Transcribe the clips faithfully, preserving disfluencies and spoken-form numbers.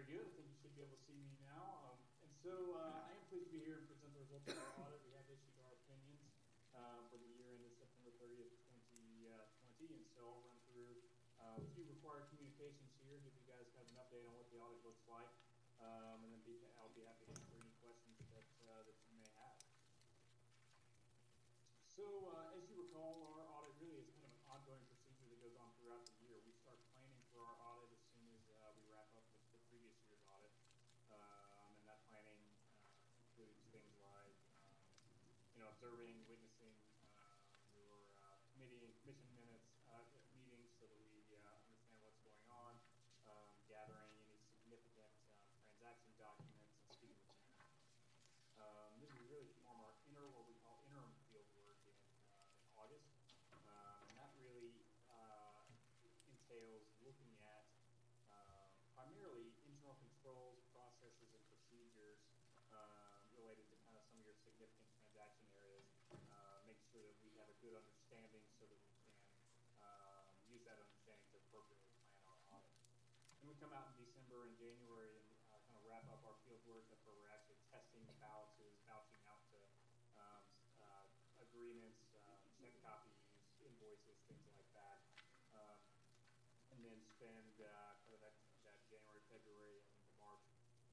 Very good. I think you should be able to see me now. Um, and so uh, I am pleased to be here and present the results of our audit. We have issued our opinions uh, for the year ended September thirtieth, twenty twenty. And so I'll run through uh, a few required communications here, give you guys kind of an update on what the audit looks like. Um, and then be, I'll be happy to answer any questions that, uh, that you may have. So uh, as you recall, our audit really is kind of an ongoing procedure that goes on throughout the year. We start planning for our audit as soon as uh, we wrap up with the previous year's audit. Um, and that planning uh, includes things like, um, you know, observing, witnessing uh, your uh, committee and commission minutes uh, meetings so that we uh, understand what's going on, um, gathering any significant uh, transaction documents, and speaking with them. Um, this is really form our inner, what we call interim field work in, uh, in August, um, and that really uh, entails looking at uh, primarily internal controls, processes, and procedures uh, related to kind of some of your significant transaction areas. Uh, make sure that we have a good understanding so that we can um, use that understanding to appropriately plan our audit. Then we come out in December and January and uh, kind of wrap up our field work where we're actually testing the balances, vouching out to um, uh, agreements, um, check copies, invoices, things like that. Um, and then spend uh, kind of that, that January, February, and March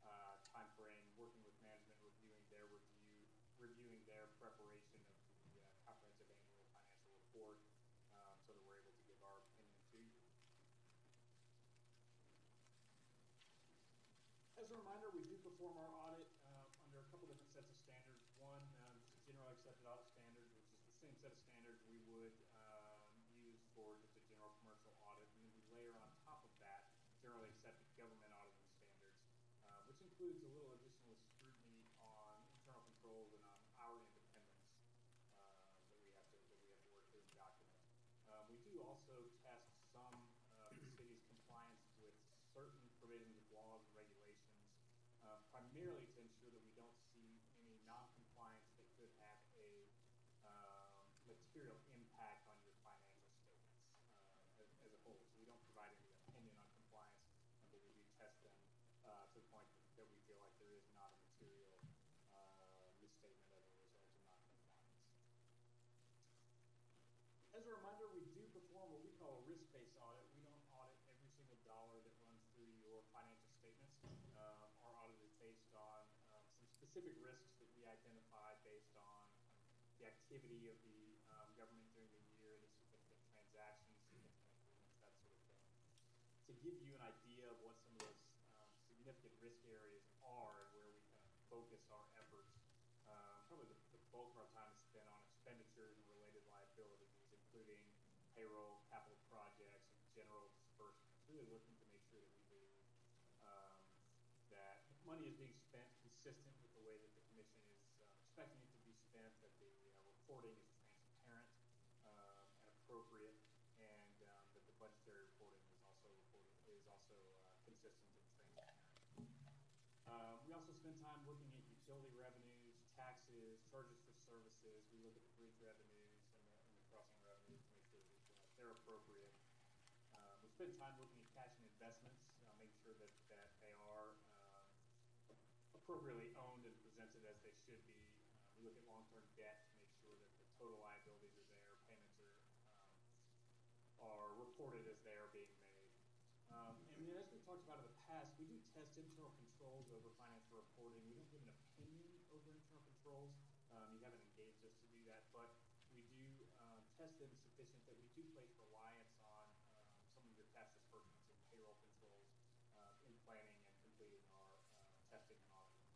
uh, time frame working with management, reviewing their review, reviewing their preparation of the uh, comprehensive annual financial report um, so that we're able to give our opinion to you. As a reminder, we do perform our audit uh, under a couple different sets of standards. One, um, generally accepted audit standards, which is the same set of standards we would um, use for just a general commercial audit. And then we layer on top of that generally accepted government auditing standards, uh, which includes a little additional scrutiny on internal controls and on our independence uh, that we have to that we have to work through and document. Uh, we do also test some of the city's compliance with certain provisions of laws and regulations, uh, primarily to ensure that we don't see any non-compliance that could have a um, material impact on your financial statements uh, as, as a whole. So we don't provide any opinion on compliance, but we do test them uh, to the point that, that we feel like there is not a material uh, misstatement as a result of non-compliance. As a reminder, we do perform what we call a risk-based audit. We don't audit every single dollar that runs through your financial statements. Um, our audit is based on um, some specific risks that we identify based on the activity of the um, government during the year, the significant transactions, significant agreements, that sort of thing. To give you an idea of what some of those um, significant risk areas are and where we kind of focus our efforts, Um, probably the, the bulk of our time is spent on expenditures and related liabilities, including payroll, capital projects, and general disbursements. Really looking to make sure that we do um, that money is being spent consistent with the way that the commission is uh, expecting it to be spent, that the uh, reporting is transparent um, and appropriate, and um, that the budgetary reporting is also reported, is also uh, consistent and transparent. Um, we also spend time looking at utility revenues, taxes, charges for services. We look at the bridge revenues and the, and the crossing revenues to make sure that uh, they're appropriate. Um, we spend time looking at cash and investments, uh, make sure that, that they are uh, appropriately owned and presented as they should be. Uh, we look at long-term debt to make sure that the total liabilities are there, payments are, um, are reported as they are being made. Um, and then as we talked about in the past, we do test internal controls over financial reporting. We don't give an opinion over internal controls. Um, you haven't engaged us to do that, but we do um, test them sufficient that we do place reliance on um, some of your tax disbursements and payroll controls uh, in planning and completing our uh, testing and auditing.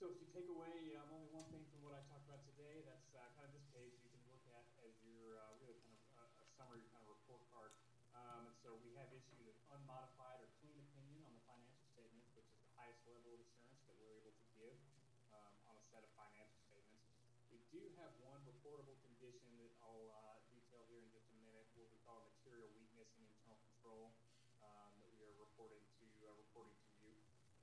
So if you take away um, only one thing from what I talked about today, that's uh, kind of this page you can look at as your uh, really kind of a, a summary kind of report card. Um, and so we have issued an unmodified or clean opinion on the financial statements, which is the highest level of assurance that we're able to give um, on a set of financial statements. We do have one reportable condition that I'll uh, detail here in just a minute, what we call material weakness in internal control um, that we are reporting to, uh, reporting to you.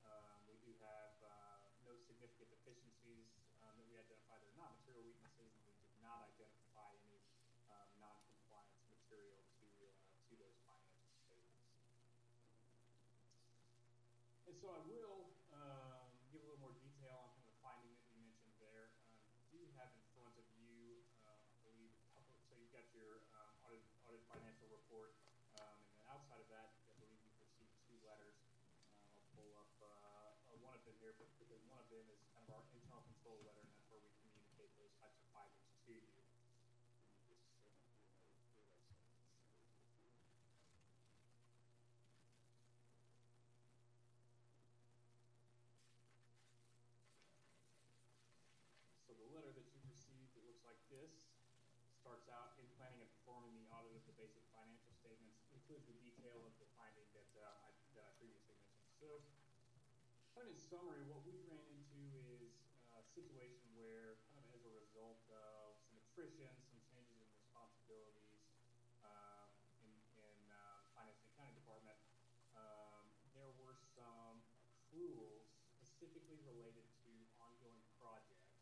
Um, we do have uh, no significant deficiencies um, that we identify. They're not material weaknesses, and we did not identify any um, non-compliance material to, uh, to those financial statements. And so I will um, give a little more detail on kind of the finding that you mentioned there. Um, you do have in front of you, uh, I believe, a couple, so you've got your um, audit, audit financial report, um, and then outside of that, I believe you've received two letters. Uh, I'll pull up uh, one of them here, because one of them is kind of our internal control letter, and that's where we communicate those types of findings to you. So the letter that you received, it looks like this. It starts out in planning and performing the audit of the basic financial statements, includes the detail of the finding that, uh, I, that I previously mentioned. So kind of in summary, what we ran into is a situation where kind of as a result of some attrition, some changes in responsibilities uh, in, in uh, finance and accounting department, um, there were some accruals specifically related to ongoing projects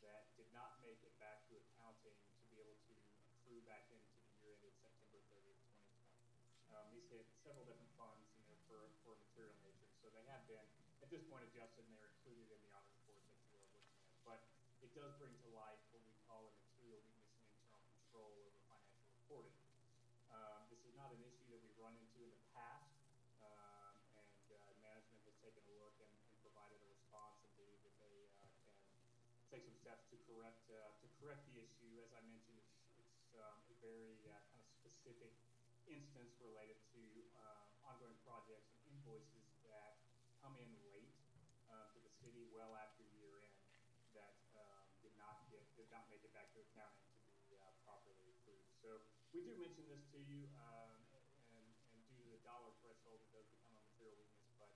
that did not make it back to accounting to be able to accrue back into the year ended September thirtieth, twenty twenty. Um, these hit several different funds, you know, for, for material nature. So they have been, at this point, adjusted, and they're included in the audit report that you are looking at. But it does bring to light what we call a material weakness in internal control over financial reporting. Um, this is not an issue that we've run into in the past. Um, and uh, management has taken a look and, and provided a response and believe that they uh, can take some steps to correct uh, to correct the issue. As I mentioned, it's, it's um, a very uh, kind of specific instance related to uh, ongoing projects and invoices that come in late uh, to the city, well after year end, that um, did not get did not make it back to accounting to be uh, properly approved. So we do mention this to you, um, and, and due to the dollar threshold, it does become a material weakness, but.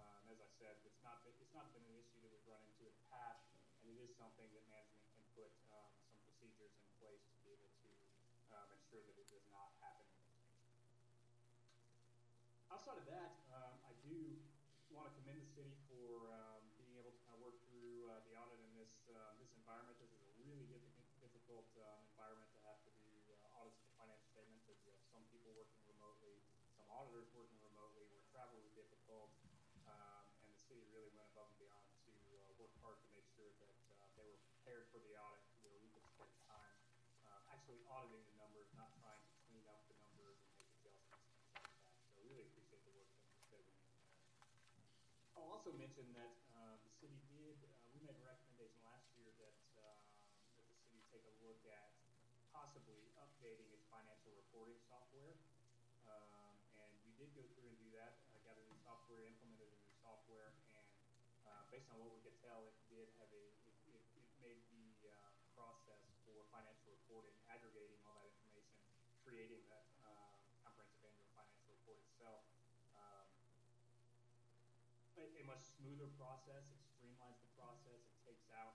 Um, as I said, it's not been, it's not been an issue that we've run into in the past, and it is something that management can put um, some procedures in place to be able to um, ensure that it does not happen in the future. Outside of that, um, I do want to commend the city for um, being able to kind of work through uh, the audit in this um, this environment. This is a really difficult um, environment to have to do uh, audits of the financial statements. As you have some people working remotely, some auditors working remotely, where travel is difficult. Um, and the city really went above and beyond to uh, work hard to make sure that uh, they were prepared for the audit, where we could spend time uh, actually auditing the numbers, not trying to clean up the numbers and make adjustments and things like that. So really appreciate the work that we did. I'll also mention that um, the city did, uh, we made a recommendation last year that, um, that the city take a look at possibly updating its financial reporting software. Um, and we did go through and do that. I got a new software, implemented a new software, and uh, based on what we could tell, it did have a, it, it, it made the uh, process for financial reporting, aggregating all that information, creating that uh, comprehensive annual financial report itself, um, a, a much smoother process. It streamlines the process. It takes out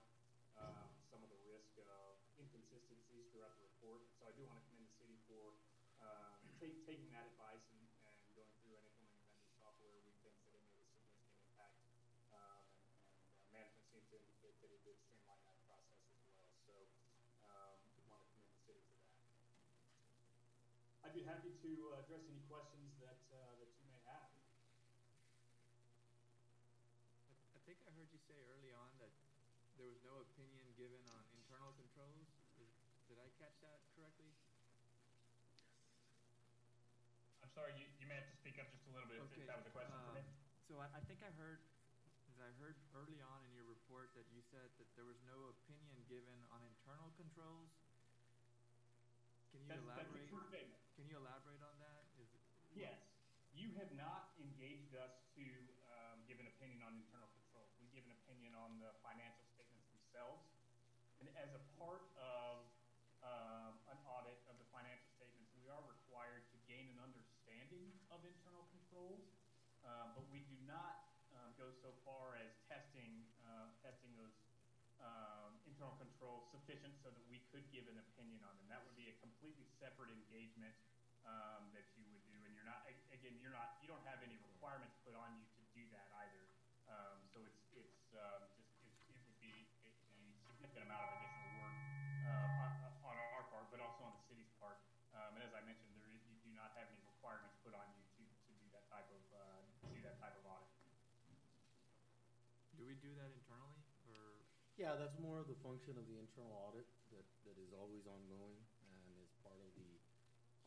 um, some of the risk of inconsistencies throughout the report. So I do want to commend the city for Um, take, taking that advice and, and going through and implementing that new software. We think that it made a significant impact, um, and, and uh, management seems to indicate that it did streamline that process as well. So um, we want to commend the city for that. I'd be happy to uh, address any questions that, uh, that you may have. I think I heard you say early on that there was no opinion given on internal controls. Did I catch that correctly? I'm sorry, you, you may have to speak up just a little bit okay. if that was a question um, for me. So I, I think I heard, as I heard early on in your report, that you said that there was no opinion given on internal controls. Can you that's, elaborate? That's Can you elaborate on that? Is it, yes, you have not engaged us to um, give an opinion on internal controls. We give an opinion on the financial statements themselves, and as a part of Um, an audit of the financial statements, we are required to gain an understanding of internal controls, uh, but we do not um, go so far as testing uh, testing those um, internal controls sufficient so that we could give an opinion on them. That would be a completely separate engagement um, that you would do, and you're not again you're not you don't have any requirements put on you to do that either. Um, so it's it's um, just it, it would be a, a significant amount of additional work uh, on, on our part, but also on the city's part. Um, and as I mentioned, there is, you do not have any requirements put on you to, to do that type of uh, do that type of audit. we do that internally, or? Yeah, that's more of the function of the internal audit that, that is always ongoing and is part of the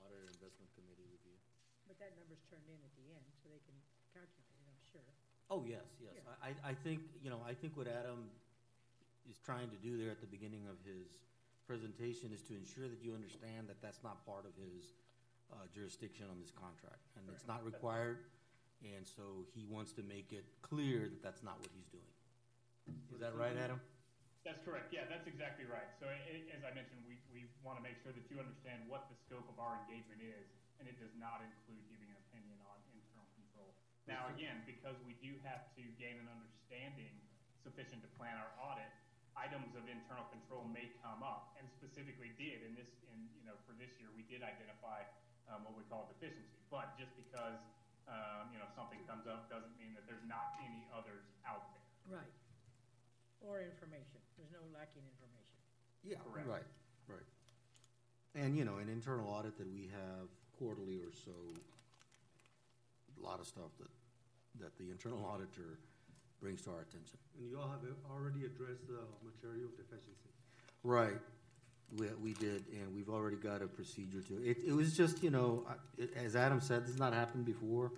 Audit Investment Committee review. But that number's turned in at the end, so they can calculate it, I'm sure. Oh, yes, yes. Yeah. I, I think, you know, I think what Adam is trying to do there at the beginning of his presentation is to ensure that you understand that that's not part of his uh, jurisdiction on this contract, and correct. It's not required, and so he wants to make it clear that that's not what he's doing. Is that right, Adam? That's correct. Yeah, that's exactly right. So it, as I mentioned, we, we want to make sure that you understand what the scope of our engagement is, and it does not include giving an opinion on internal control. Now, again, because we do have to gain an understanding sufficient to plan our audit, items of internal control may come up, and specifically did in this, in, you know, for this year, we did identify um, what we call deficiency. But just because, um, you know, something comes up doesn't mean that there's not any others out there. Right. Or information. There's no lacking information. Yeah, correct. Right, right. And, you know, an internal audit that we have quarterly or so, a lot of stuff that, that the internal auditor brings to our attention. And you all have already addressed the material deficiency. Right. We, we did, and we've already got a procedure to it. It was just, you know, it, as Adam said, this has not happened before.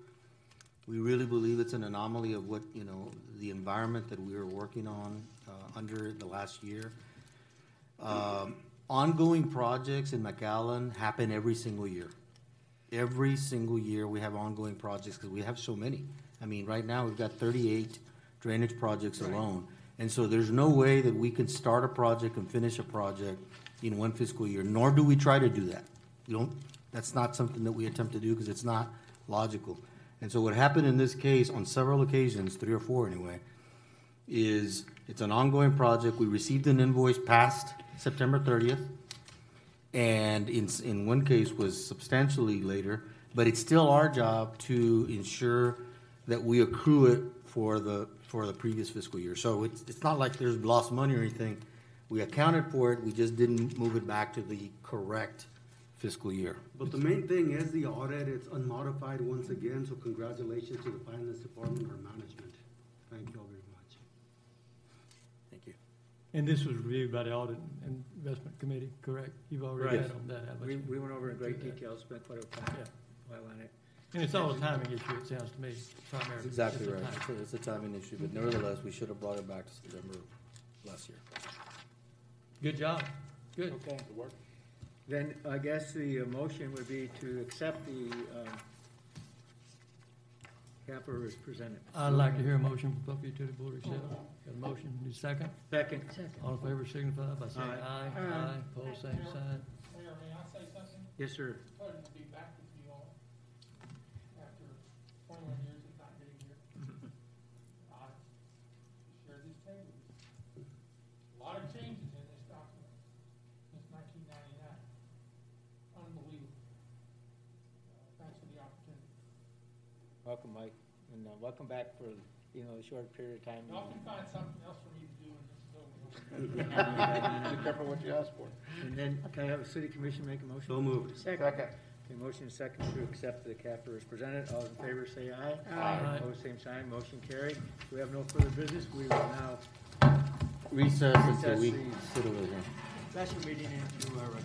We really believe it's an anomaly of what, you know, the environment that we were working on uh, under the last year. Um, ongoing projects in McAllen happen every single year. Every single year we have ongoing projects because we have so many. I mean, right now we've got thirty-eight drainage projects right. alone. And so there's no way that we can start a project and finish a project in one fiscal year, nor do we try to do that. We don't, that's not something that we attempt to do because it's not logical. And so what happened in this case on several occasions, three or four anyway, is it's an ongoing project. We received an invoice past September thirtieth, and in, in one case was substantially later, but it's still our job to ensure that we accrue it for the for the previous fiscal year. So it's, it's not like there's lost money or anything. We accounted for it. We just didn't move it back to the correct fiscal year. But the main thing is the audit. It's unmodified once again, so congratulations to the finance department or management. Thank you all very much. Thank you. And this was reviewed by the audit and investment committee, correct? You've already right. had on that. We, we went over in great detail, spent quite a time yeah. while on it. And it's all a timing issue, it sounds to me. Primarily. Exactly right. It's a, it's a timing issue, but nevertheless, we should have brought it back to September last year. Good job. Good. Okay. Good work. Then I guess the uh, motion would be to accept the uh, CAFR as presented. I'd like to hear a motion from Puppy to the board accept. Oh. Got a motion. Need a second? Second. Second. All in favor signify by saying aye. Aye. aye. aye. Poll same sign. Mayor, may I say something? Yes, sir. I'm going to be back with you all after twenty-one years of not getting here. I share these tables. A lot of changes in this document since nineteen ninety-nine. Unbelievable. Uh, thanks for the opportunity. Welcome, Mike, and uh, welcome back for, you know, a short period of time. Y'all can find something else for me to do in this building. Be careful what you ask for. And then, can I have a city commission make a motion? So moved. Second. second. Okay, motion is second to accept the CAFR as presented. All in favor, say aye. Aye. Opposed, same sign. Motion carried. We have no further business. We will now recess until we sit over here. Special meeting into our record.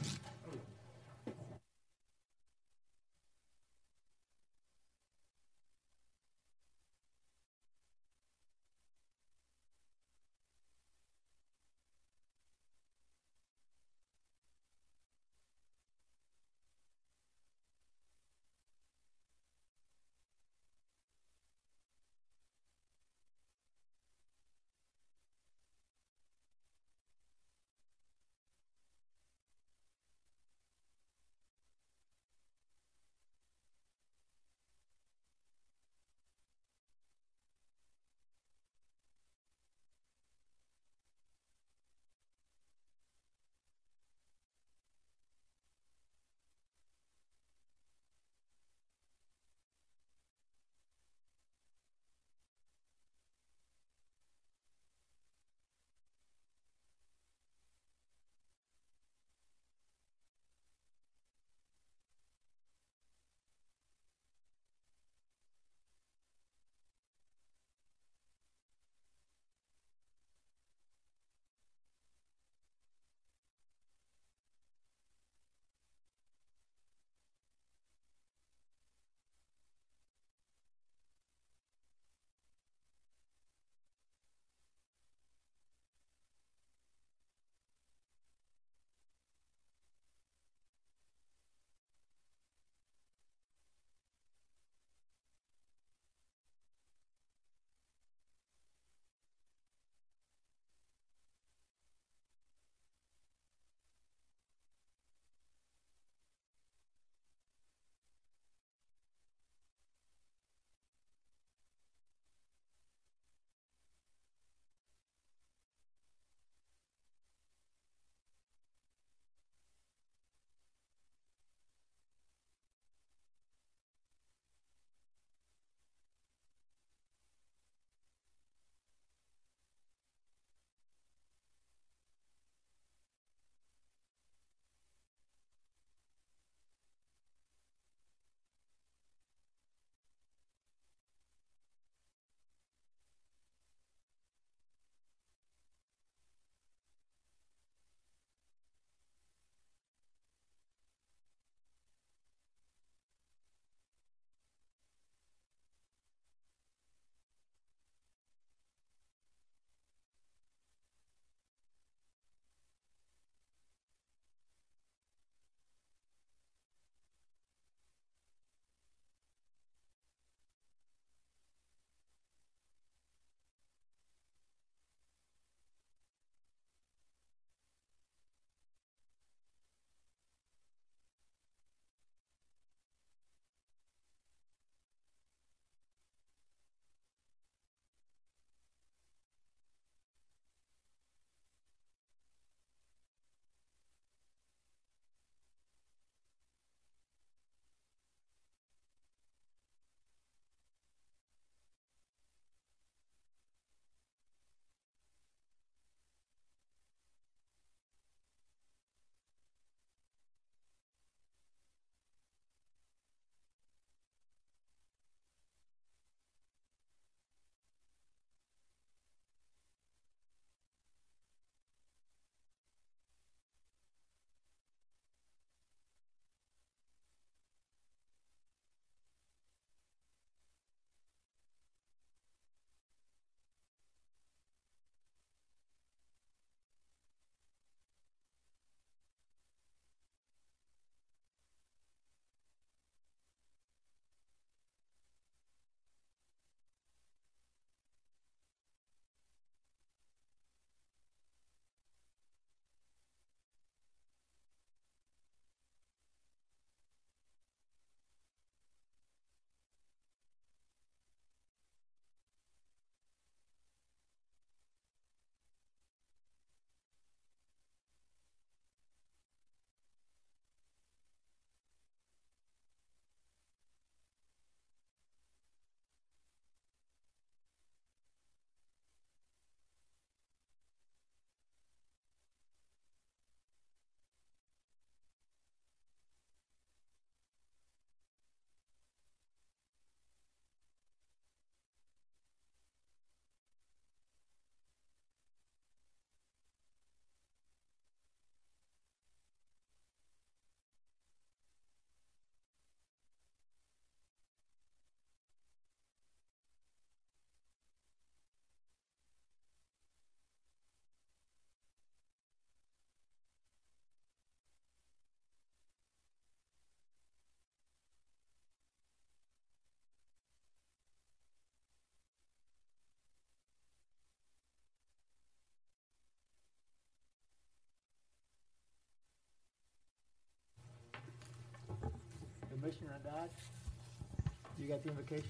Commissioner and Dodge. You got the invocation?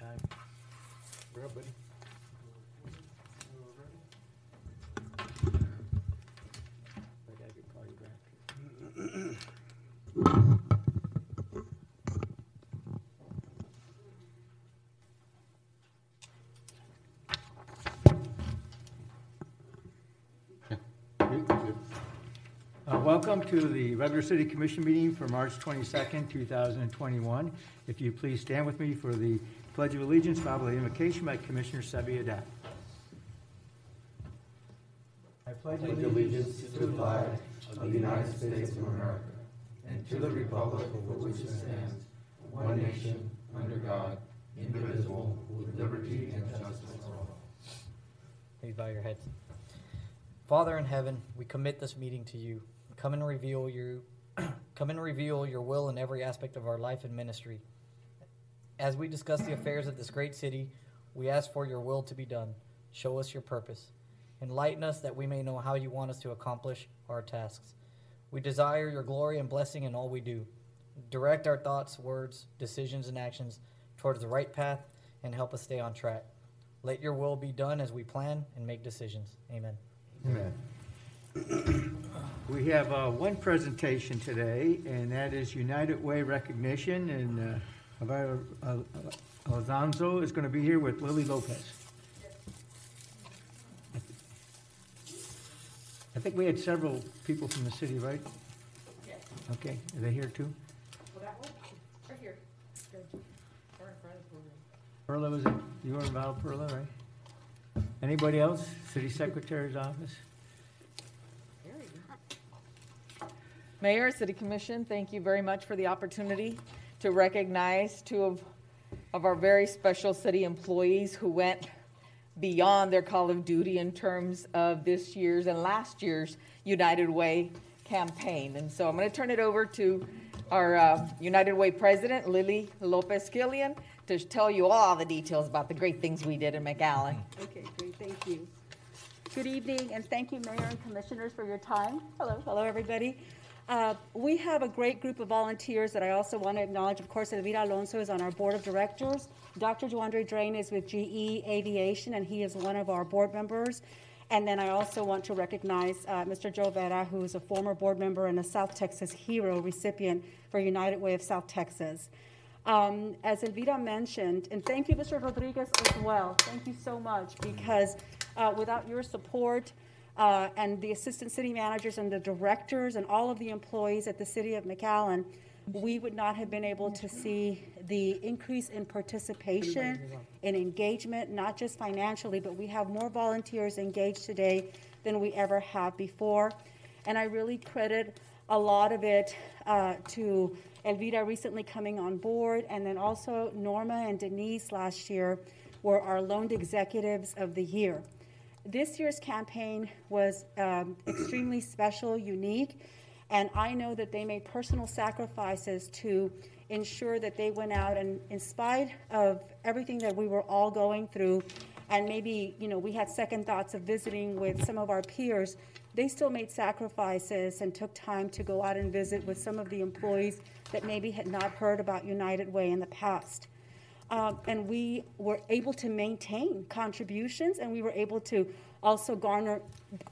Hi. We're up, buddy. Welcome to the regular City Commission meeting for March twenty-second, two thousand twenty-one. If you please stand with me for the Pledge of Allegiance, followed by the invocation by Commissioner Sabiadat. I pledge allegiance to the flag of the United States of America and to the republic for which it stands, one nation, under God, indivisible, with liberty and justice for all. Please bow your heads. Father in heaven, we commit this meeting to you. Come and reveal your, come and reveal your will in every aspect of our life and ministry. As we discuss the affairs of this great city, we ask for your will to be done. Show us your purpose. Enlighten us that we may know how you want us to accomplish our tasks. We desire your glory and blessing in all we do. Direct our thoughts, words, decisions, and actions towards the right path and help us stay on track. Let your will be done as we plan and make decisions. Amen. Amen. We have uh, one presentation today, and that is United Way recognition, and uh, Elvira Alonso is going to be here with Lily Lopez. I think we had several people from the city, right? Yes. Okay, are they here too? Well, that one, right here. We're in front of Perla. Perla was in, you were involved, Perla, right? Anybody else? City Secretary's office? Mayor, City Commission, thank you very much for the opportunity to recognize two of, of our very special city employees who went beyond their call of duty in terms of this year's and last year's United Way campaign. And so I'm going to turn it over to our uh, United Way president, Lily Lopez-Killian, to tell you all the details about the great things we did in McAllen. Okay, great. Thank you. Good evening, and thank you, Mayor and Commissioners, for your time. Hello. Hello, everybody. Uh, we have a great group of volunteers that I also want to acknowledge. Of course, Elvira Alonso is on our board of directors. Doctor Joandre Drain is with G E Aviation, and he is one of our board members. And then I also want to recognize uh, Mister Joe Vera, who is a former board member and a South Texas Hero recipient for United Way of South Texas. Um, as Elvira mentioned, and thank you, Mister Rodriguez, as well. Thank you so much, because uh, without your support, Uh, and the assistant city managers and the directors and all of the employees at the city of McAllen, we would not have been able to see the increase in participation and engagement, not just financially, but we have more volunteers engaged today than we ever have before. And I really credit a lot of it uh, to Elvira recently coming on board, and then also Norma and Denise last year were our loaned executives of the year. This year's campaign was um, extremely special, unique, and I know that they made personal sacrifices to ensure that they went out, and in spite of everything that we were all going through, and maybe, you know, we had second thoughts of visiting with some of our peers, they still made sacrifices and took time to go out and visit with some of the employees that maybe had not heard about United Way in the past. Um, and we were able to maintain contributions, and we were able to also garner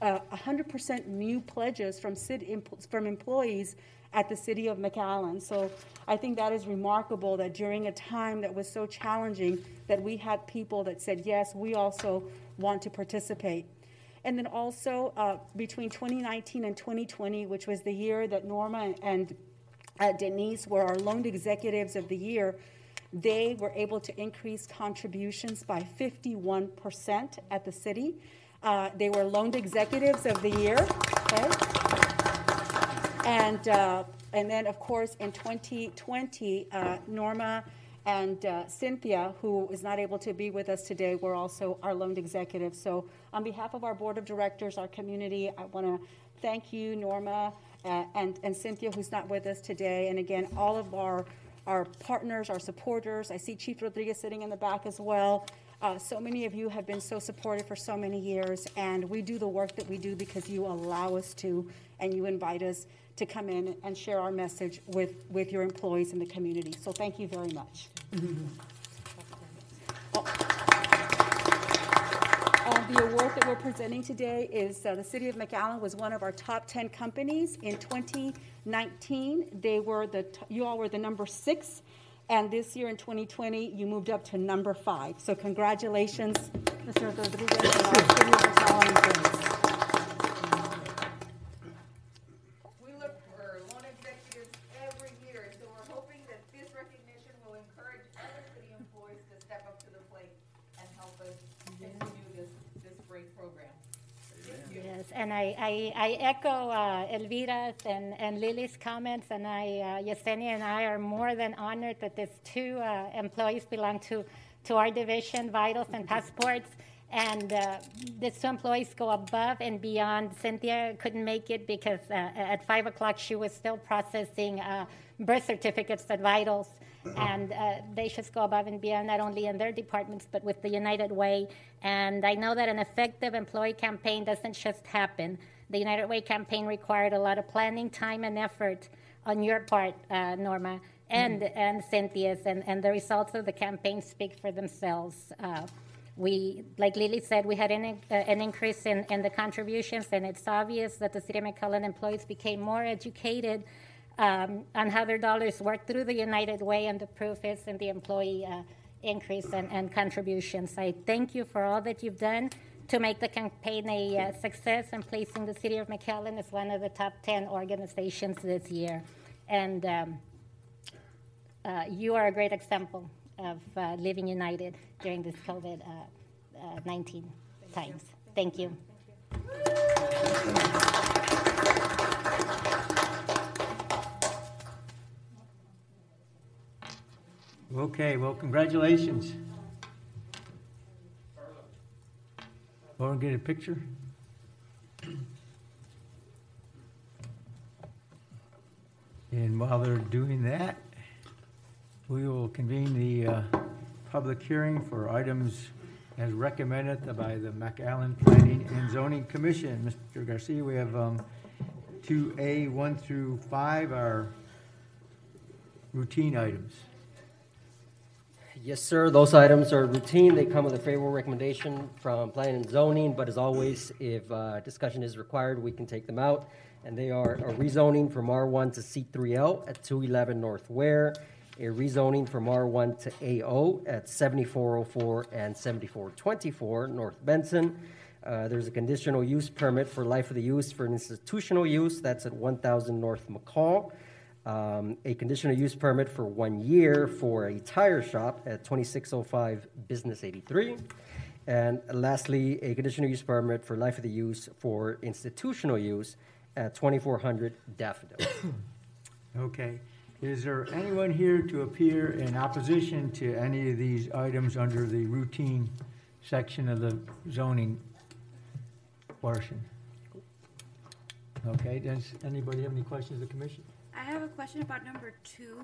uh, one hundred percent new pledges from, city, from employees at the city of McAllen. So I think that is remarkable that during a time that was so challenging that we had people that said, yes, we also want to participate. And then also uh, between twenty nineteen and twenty twenty, which was the year that Norma and uh, Denise were our loaned executives of the year, they were able to increase contributions by fifty-one percent at the city. Uh, they were loaned executives of the year. Okay. And, uh, and then, of course, in twenty twenty, uh, Norma and uh, Cynthia, who is not able to be with us today, were also our loaned executives. So on behalf of our board of directors, our community, I want to thank you, Norma, uh, and, and Cynthia, who's not with us today. And again, all of our our partners, our supporters. I see Chief Rodriguez sitting in the back as well. Uh, so many of you have been so supportive for so many years, and we do the work that we do because you allow us to, and you invite us to come in and share our message with, with your employees in the community. So thank you very much. Mm-hmm. Uh, the award that we're presenting today is uh, the City of McAllen was one of our top ten companies in twenty nineteen. They were the t- you all were the number six, and this year in twenty twenty you moved up to number five. So congratulations, Mister Rodriguez, and our City of McAllen. And I, I, I echo uh, Elvira's and, and Lily's comments, and I, uh, Yesenia and I are more than honored that these two uh, employees belong to, to our division, Vitals and Passports, and uh, these two employees go above and beyond. Cynthia couldn't make it because uh, at five o'clock she was still processing uh, birth certificates at Vitals. And uh, they just go above and beyond, not only in their departments, but with the United Way. And I know that an effective employee campaign doesn't just happen. The United Way campaign required a lot of planning, time, and effort on your part, uh, Norma, and mm-hmm. and Cynthia's. And, and the results of the campaign speak for themselves. Uh, we, like Lily said, we had an, uh, an increase in, in the contributions, and it's obvious that the City of McAllen employees became more educated Um, on how their dollars work through the United Way, and the proof is in the employee uh, increase and, and contributions. I thank you for all that you've done to make the campaign a uh, success and placing the City of McAllen as one of the top ten organizations this year. And um, uh, you are a great example of uh, living united during this COVID nineteen uh, uh, times. Thank you. Thank you. Thank you. Okay, well, congratulations. Want to get a picture? And while they're doing that, we will convene the uh, public hearing for items as recommended by the McAllen Planning and Zoning Commission. Mister Garcia, we have um, two A, one through five are routine items. Yes, sir. Those items are routine. They come with a favorable recommendation from planning and zoning, but as always, if uh, discussion is required, we can take them out. And they are a rezoning from R one to C three L at two eleven North Ware, a rezoning from R one to A O at seventy-four oh four and seventy-four twenty-four North Benson. Uh, there's a conditional use permit for life of the use for an institutional use. That's at one thousand North McCall. Um, a conditional use permit for one year for a tire shop at twenty-six oh five Business eighty-three. And lastly, a conditional use permit for life of the use for institutional use at twenty-four hundred Daffodil. Okay. Is there anyone here to appear in opposition to any of these items under the routine section of the zoning portion? Okay. Does anybody have any questions of the commission? I have a question about number two.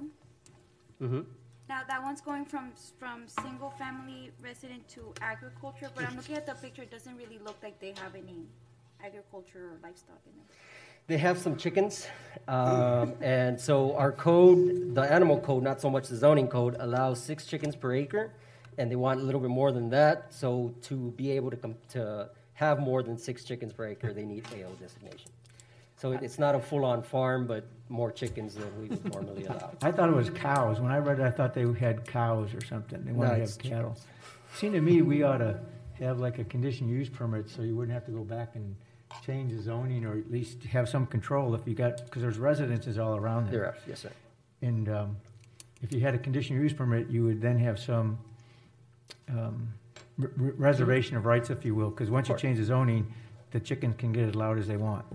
Mm-hmm. Now that one's going from from single family resident to agriculture, but I'm looking at the picture, it doesn't really look like they have any agriculture or livestock in them. They have some chickens. Um, and so our code, the animal code, not so much the zoning code, allows six chickens per acre, and they want a little bit more than that. So to be able to come to have more than six chickens per acre, they need A O designation. So it's not a full-on farm, but more chickens than we would normally allow. I thought it was cows. When I read it, I thought they had cows or something. They wanted no, to have cattle. It seemed to me we ought to have like a condition use permit so you wouldn't have to go back and change the zoning, or at least have some control if you got, because there's residences all around there. There are, yes, sir. And um, if you had a condition use permit, you would then have some um, r- reservation of rights, if you will, because once you change the zoning, the chickens can get as loud as they want.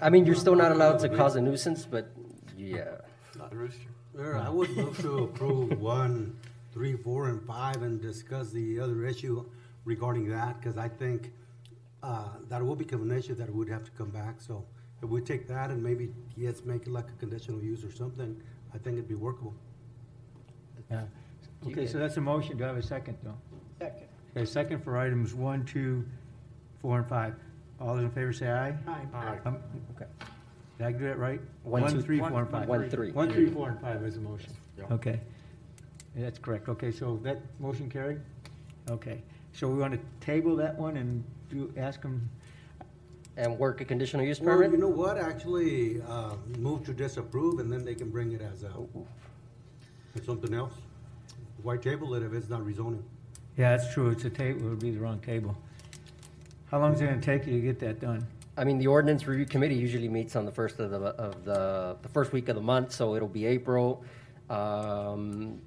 I mean, you're still not allowed to cause a nuisance, but yeah. I would move to approve one, three, four, and five, and discuss the other issue regarding that, because I think uh, that will become an issue that would have to come back. So if we take that and maybe yes, make it like a conditional use or something, I think it'd be workable. Yeah. Okay, so that's a motion. Do I have a second, though? Second. Okay, second for items one, two, four, and five. All those in favor say aye. Aye. Aye. Um, okay. Did I do that right? One, one two, three, one, four, and five. One, three. One, three, four, and five was the motion. Yeah. Okay. Yeah, that's correct. Okay, so that motion carried? Okay. So we want to table that one and do ask them. And work a conditional use permit? Well, you know what? Actually, uh, move to disapprove, and then they can bring it as a, it's something else. Why table it if it's not rezoning? Yeah, that's true. It's a table. It would be the wrong table. How long is it going to take you to get that done? I mean, the ordinance review committee usually meets on the first of the of the the first week of the month, so it'll be April. Um,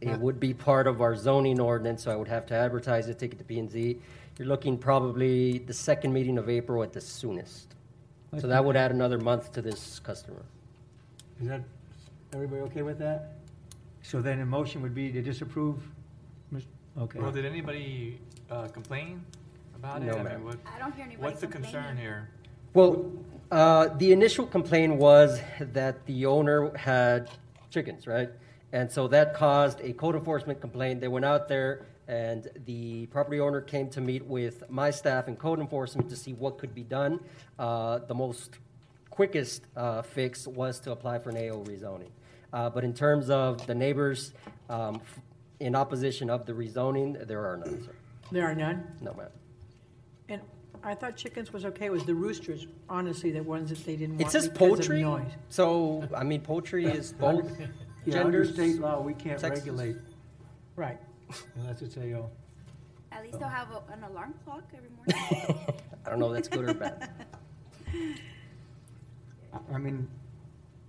it would be part of our zoning ordinance, so I would have to advertise it, take it to P and Z. You're looking probably the second meeting of April at the soonest. Okay. So that would add another month to this customer. Is that everybody okay with that? So then a motion would be to disapprove? Okay. Well, did anybody uh, complain about no, it? I, mean, what, I don't hear anybody What's the concern here? Well, uh, the initial complaint was that the owner had chickens, right? And so that caused a code enforcement complaint. They went out there, and the property owner came to meet with my staff and code enforcement to see what could be done. Uh, the most quickest uh, fix was to apply for an A O rezoning. Uh, but in terms of the neighbors um, f- in opposition of the rezoning, there are none, sir. There are none? No, ma'am. And I thought chickens was okay. It was the roosters, honestly, the ones that they didn't want. It says poultry. Noise. So, I mean, poultry is both yeah, genders. Under state law, we can't Texas. regulate. Right. Unless it's A O. At least oh. they'll have a, an alarm clock every morning. I don't know if that's good or bad. I mean,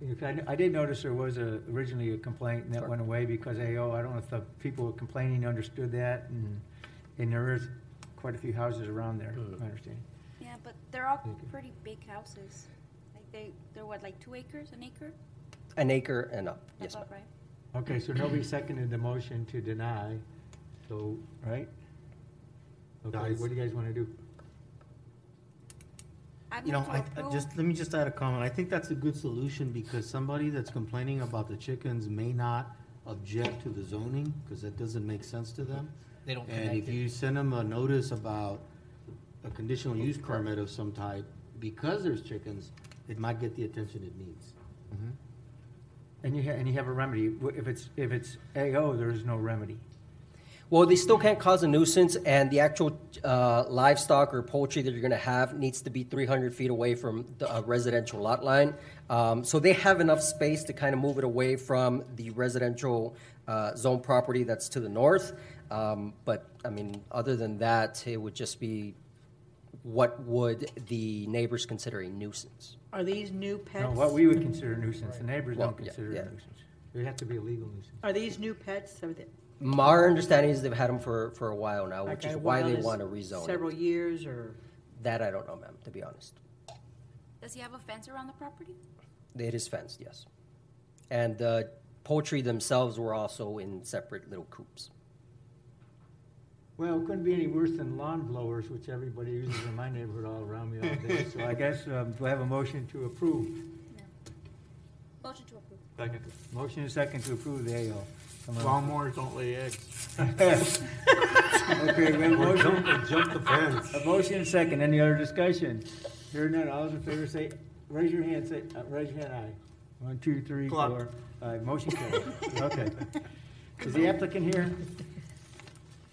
if I, I did notice there was a, originally a complaint and that sure. went away because A O, I don't know if the people complaining understood that. And, and there is quite a few houses around there, mm. I understand. Yeah, but they're all pretty big houses. Like they, they're what, like two acres, an acre? An acre and up, yes. About right. Okay, so nobody seconded the motion to deny. So, right? Okay, nice. What do you guys want to do? You know, I, I just let me just add a comment. I think that's a good solution because somebody that's complaining about the chickens may not object to the zoning because that doesn't make sense to them. They don't. And if it. you send them a notice about a conditional use permit of some type because there's chickens, it might get the attention it needs. Mm-hmm. And you ha- and you have a remedy. If it's if it's A O, there is no remedy. Well, they still can't cause a nuisance, and the actual uh, livestock or poultry that you're going to have needs to be three hundred feet away from the uh, residential lot line. Um, so they have enough space to kind of move it away from the residential uh, zone property that's to the north. Um, but, I mean, other than that, it would just be what would the neighbors consider a nuisance. Are these new pets? No, what we would consider a nuisance. Right. The neighbors well, don't consider yeah, yeah. a nuisance. They have to be a legal nuisance. Are these new pets? Are they- Our understanding is they've had them for, for a while now, which okay, is why they want to rezone. Several it. years or? That I don't know, ma'am, to be honest. Does he have a fence around the property? It is fenced, yes. And the uh, poultry themselves were also in separate little coops. Well, it couldn't be any worse than lawn blowers, which everybody uses in my neighborhood all around me all day. So I guess, um, do I have a motion to approve? No. Motion to approve. Second. Motion and second to approve the A O. Lawnmowers don't lay eggs. Okay, we have a motion. Jump the fence. A motion and second. Any other discussion? Hearing none, all those in favor say, raise your hand, say, uh, raise your hand, aye. One, two, three, Clock. four, five. Motion carried. Okay. Is the applicant here?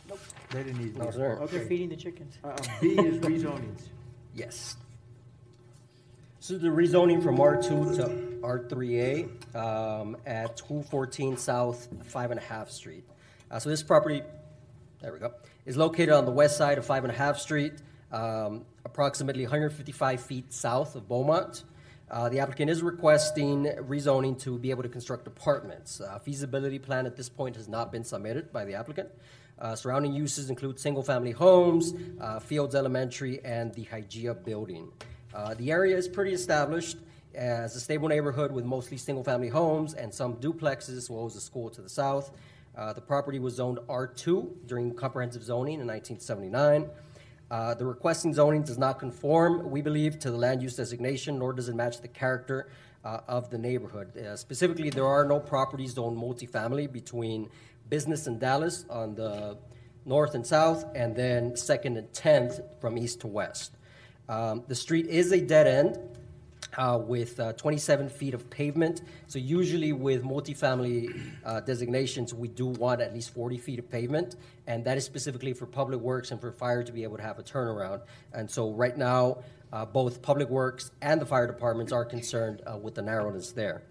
Nope. They didn't need no, sir. Okay. They're feeding the chickens. Uh, B is rezonings. Yes. So the rezoning from R two to R three A um, at two fourteen South Five and a Half Street. Uh, so this property, there we go, is located on the west side of Five and a Half Street, um, approximately one hundred fifty-five feet south of Beaumont. Uh, the applicant is requesting rezoning to be able to construct apartments. A uh, feasibility plan at this point has not been submitted by the applicant. Uh, surrounding uses include single-family homes, uh, Fields Elementary, and the Hygeia building. Uh, the area is pretty established as a stable neighborhood with mostly single-family homes and some duplexes, as well as a school to the south. Uh, the property was zoned R two during comprehensive zoning in nineteen seventy-nine. Uh, the requesting zoning does not conform, we believe, to the land use designation, nor does it match the character uh, of the neighborhood. Uh, specifically, there are no properties zoned multifamily between Business and Dallas on the north and south, and then second and tenth from east to west. Um, the street is a dead end. uh, with uh, twenty-seven feet of pavement. So usually with multifamily uh, designations, we do want at least forty feet of pavement, and that is specifically for public works and for fire to be able to have a turnaround. And so right now, uh, both public works and the fire departments are concerned uh, with the narrowness there.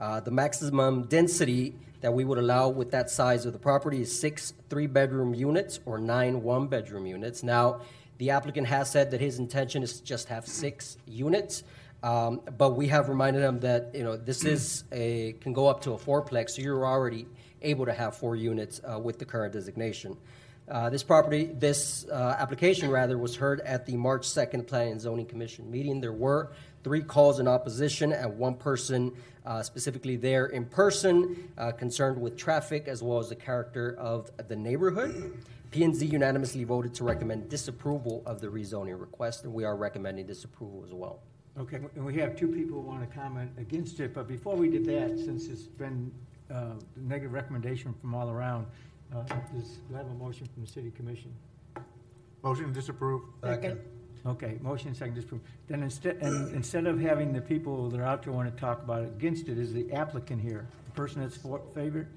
Uh, the maximum density that we would allow with that size of the property is six three-bedroom units or nine one-bedroom units. Now, the applicant has said that his intention is to just have six units, um, but we have reminded him that, you know, this is a, can go up to a fourplex, so you're already able to have four units uh, with the current designation. Uh, this property, this uh, application rather, was heard at the March second Planning and Zoning Commission meeting. There were three calls in opposition and one person uh, specifically there in person uh, concerned with traffic as well as the character of the neighborhood. P and Z unanimously voted to recommend disapproval of the rezoning request, and we are recommending disapproval as well. Okay, and we have two people who want to comment against it, but before we did that, since it's been uh, negative recommendation from all around, Uh, does I have a motion from the City Commission? Motion to disapprove. Second. Okay, motion second disapprove. Then instead, and instead of having the people that are out there want to talk about it against it, is the applicant here? The person that's for favored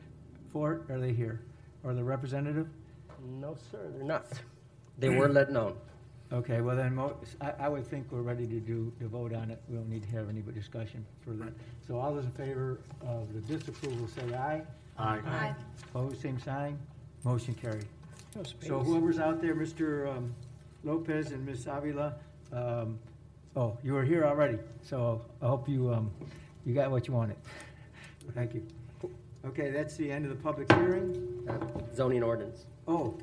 for it, are they here, or the representative? No, sir, they're not. They were let known. Okay, well then, mo I, I would think we're ready to do the vote on it. We don't need to have any discussion for that. So all those in favor of the disapproval, say aye. Aye. Aye. Opposed, same sign. Motion carried. No space. So whoever's out there, Mister Um, Lopez and Miz Avila, um, oh, you were here already. So I hope you um, you got what you wanted. Thank you. Okay, that's the end of the public hearing. Uh, zoning ordinance. Oh,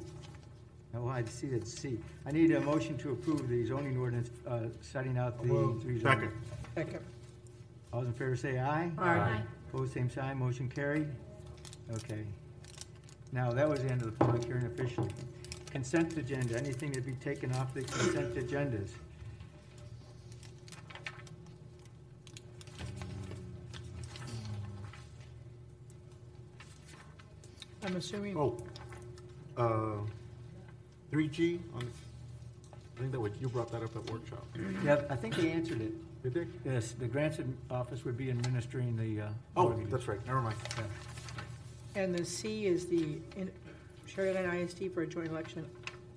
oh, I see that C. I need a motion to approve the zoning ordinance uh, setting out the oh, three zoning. Second. Second. All those in favor say aye. Aye. Aye. Opposed, same sign. Motion carried. Okay. Now that was the end of the public hearing officially. Consent agenda. Anything to be taken off the consent agendas? I'm assuming. Oh, uh, three G. On, I think that was, you brought that up at workshop. Yeah, I think they answered it. Did they? Yes. The grants office would be administering the. Uh, oh, that's right. Never mind. Yeah. And the C is the in Sheridan I S D for a joint election.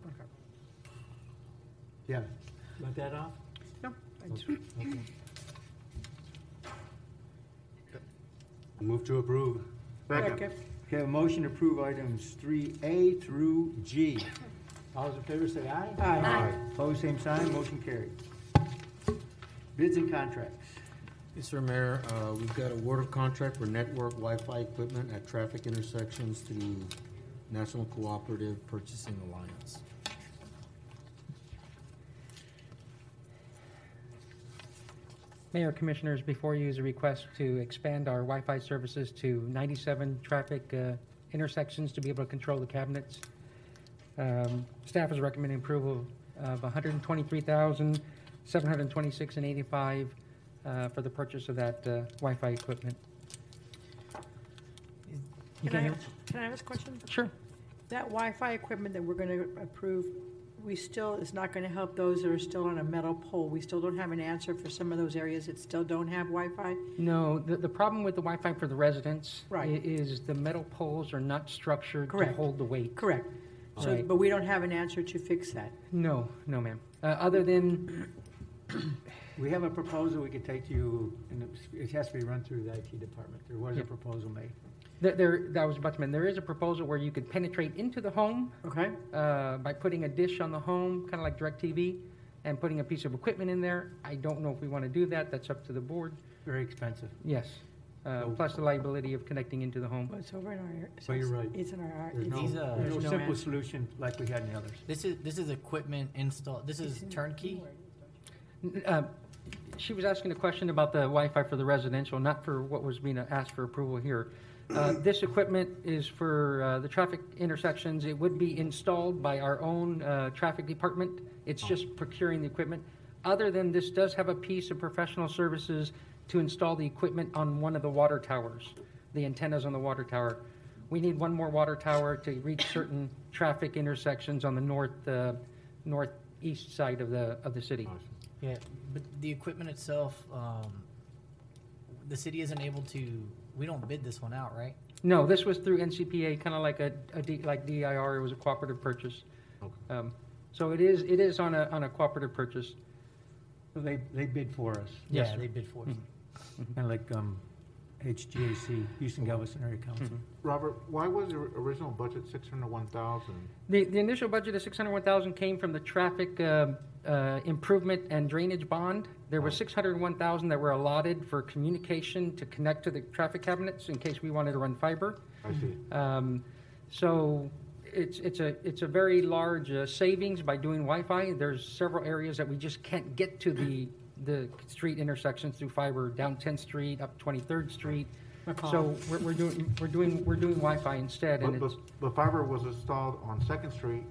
Okay. Yeah. Want that off? No. I just okay. Okay. Move to approve. Second. Okay. Okay, a motion to approve items three A through G. All those in favor say aye. Aye. Aye. Aye. Opposed, same sign. Motion carried. Bids and contracts. Mister Mayor, uh, we've got a word of contract for network Wi-Fi equipment at traffic intersections through National Cooperative Purchasing Alliance. Mayor, Commissioners, before you is a request to expand our Wi-Fi services to ninety-seven traffic uh, intersections to be able to control the cabinets. Um, staff is recommending approval of one hundred twenty-three thousand seven hundred twenty-six dollars and eighty-five cents Uh, for the purchase of that uh, Wi-Fi equipment. Can I, can I ask a question? Sure. That Wi-Fi equipment that we're going to approve, we still is not going to help those that are still on a metal pole. We still don't have an answer for some of those areas that still don't have Wi-Fi. No, the, the problem with the Wi-Fi for the residents right. is the metal poles are not structured Correct. to hold the weight. Correct. So, right. But we don't have an answer to fix that. No, no, ma'am. Uh, other than. We have a proposal we could take to you, and it has to be run through the I T department. There was yeah. a proposal made. There, there, that was about to mention. There is a proposal where you could penetrate into the home, okay, uh, by putting a dish on the home, kind of like DirecTV, and putting a piece of equipment in there. I don't know if we want to do that. That's up to the board. Very expensive. Yes. Uh, no. Plus the liability of connecting into the home. Well, it's over in our. So oh, you're right. It's in our. There's, it's no, there's no, no simple answer. Solution like we had in the others. This is this is equipment install. This is turnkey. Uh, she was asking a question about the Wi-Fi for the residential, not for what was being asked for approval here. Uh, this equipment is for uh, the traffic intersections. It would be installed by our own uh, traffic department. It's just procuring the equipment. Other than this does have a piece of professional services to install the equipment on one of the water towers, the antennas on the water tower. We need one more water tower to reach certain traffic intersections on the north, uh, northeast side of the, of the city. Awesome. Yeah, but the equipment itself, um, the city isn't able to. We don't bid this one out, right? No, this was through N C P A, kind of like a, a D, like D I R. It was a cooperative purchase. Okay. Um, so it is it is on a on a cooperative purchase. So they they bid for us. Yeah, yes, they bid for us. Mm-hmm. Kind of like um, H G A C, Houston Galveston Area Council. Mm-hmm. Robert, why was the original budget six hundred one thousand? The the initial budget of six hundred one thousand came from the traffic uh, uh, improvement and drainage bond. There were six hundred one thousand that were allotted for communication to connect to the traffic cabinets in case we wanted to run fiber. I see. Um, so it's it's a it's a very large uh, savings by doing Wi-Fi. There's several areas that we just can't get to the. the street intersections through fiber, down tenth street, up twenty-third street. McCall. So we're, we're doing we're doing we're doing Wi-Fi instead. And but, but, the fiber was installed on second street,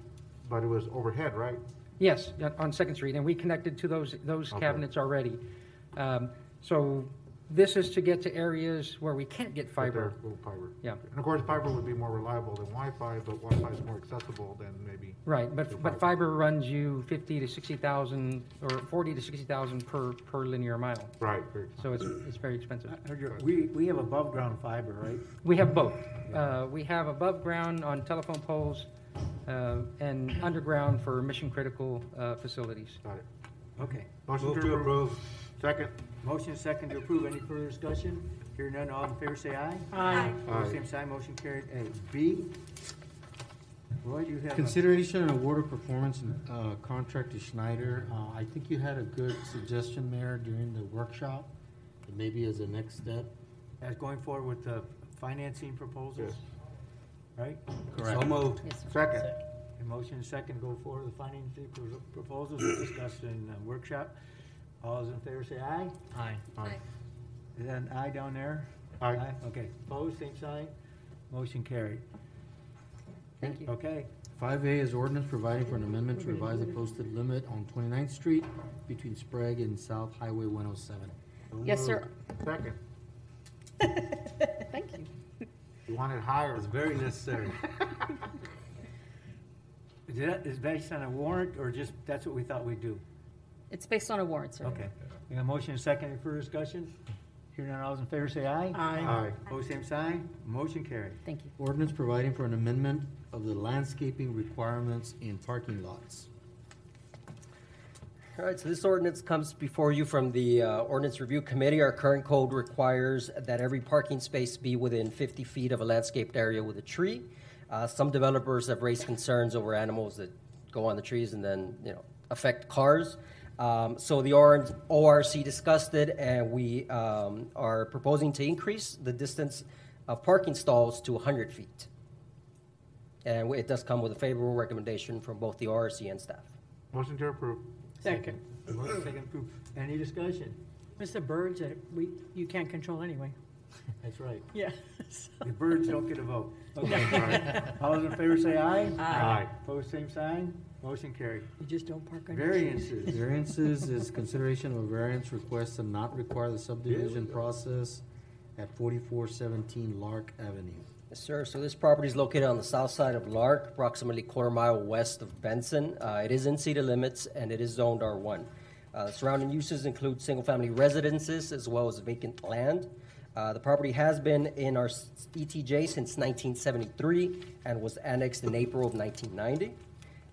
but it was overhead, right? Yes, on second street, and we connected to those those okay. cabinets already. Um, so this is to get to areas where we can't get fiber. fiber. Yeah, and of course fiber would be more reliable than Wi-Fi, but Wi-Fi is more accessible than maybe. Right, but fiber. but fiber runs you fifty to sixty thousand or forty to sixty thousand per per linear mile. Right. So it's it's very expensive. We we have above ground fiber, right? We have both. Uh, we have above ground on telephone poles, uh, and underground for mission critical uh, facilities. Got it. Okay. Motion to approve. Second. Motion second to approve. Any further discussion? Hearing none, all in favor say aye. Aye. Aye. Same sign, motion carried. A. B. Roy, do you have consideration and award of performance and uh, contract to Schneider. Uh, I think you had a good suggestion, Mayor, during the workshop, and maybe as a next step. As going forward with the financing proposals, yes. Right? Correct. So moved. Yes, second. A motion second to go forward with the financing proposals discussed in uh, workshop. All those in favor say aye. Aye. Aye. Aye. Is that an aye down there? Aye. Aye. Okay. Opposed, same sign. Motion carried. Thank okay. you. Okay. five A is ordinance providing for an amendment to revise the posted limit on twenty-ninth street between Sprague and South Highway one oh seven. Yes, sir. Second. Thank you. You want it higher. It's very necessary. Is that is based on a warrant or just that's what we thought we'd do? It's based on a warrant, sir. Okay. We got a motion and a second. Any further discussion? Hearing none, all those in favor say aye. Aye. Aye. Opposed, same sign. Motion carried. Thank you. Ordinance providing for an amendment of the landscaping requirements in parking lots. All right, so this ordinance comes before you from the uh, Ordinance Review Committee. Our current code requires that every parking space be within fifty feet of a landscaped area with a tree. Uh, some developers have raised concerns over animals that go on the trees and then, you know, affect cars. Um, so the O R C discussed it, and we um, are proposing to increase the distance of parking stalls to one hundred feet. And it does come with a favorable recommendation from both the O R C and staff. Motion to approve. Second. Second. Motion second approve. Any discussion? Mister Birds, that we you can't control anyway. That's right. Yeah. So. The birds don't get a vote. Okay. All right. All those in favor say aye. Aye. Aye. Opposed, same sign. Motion carried. You just don't park on variances. Variances is consideration of a variance request to not require the subdivision process at forty-four seventeen Lark Avenue. Yes, sir. So this property is located on the south side of Lark, approximately quarter mile west of Benson. Uh, it is in city limits and it is zoned R one. Uh, surrounding uses include single-family residences as well as vacant land. Uh, the property has been in our E T J since nineteen seventy-three and was annexed in April of nineteen ninety.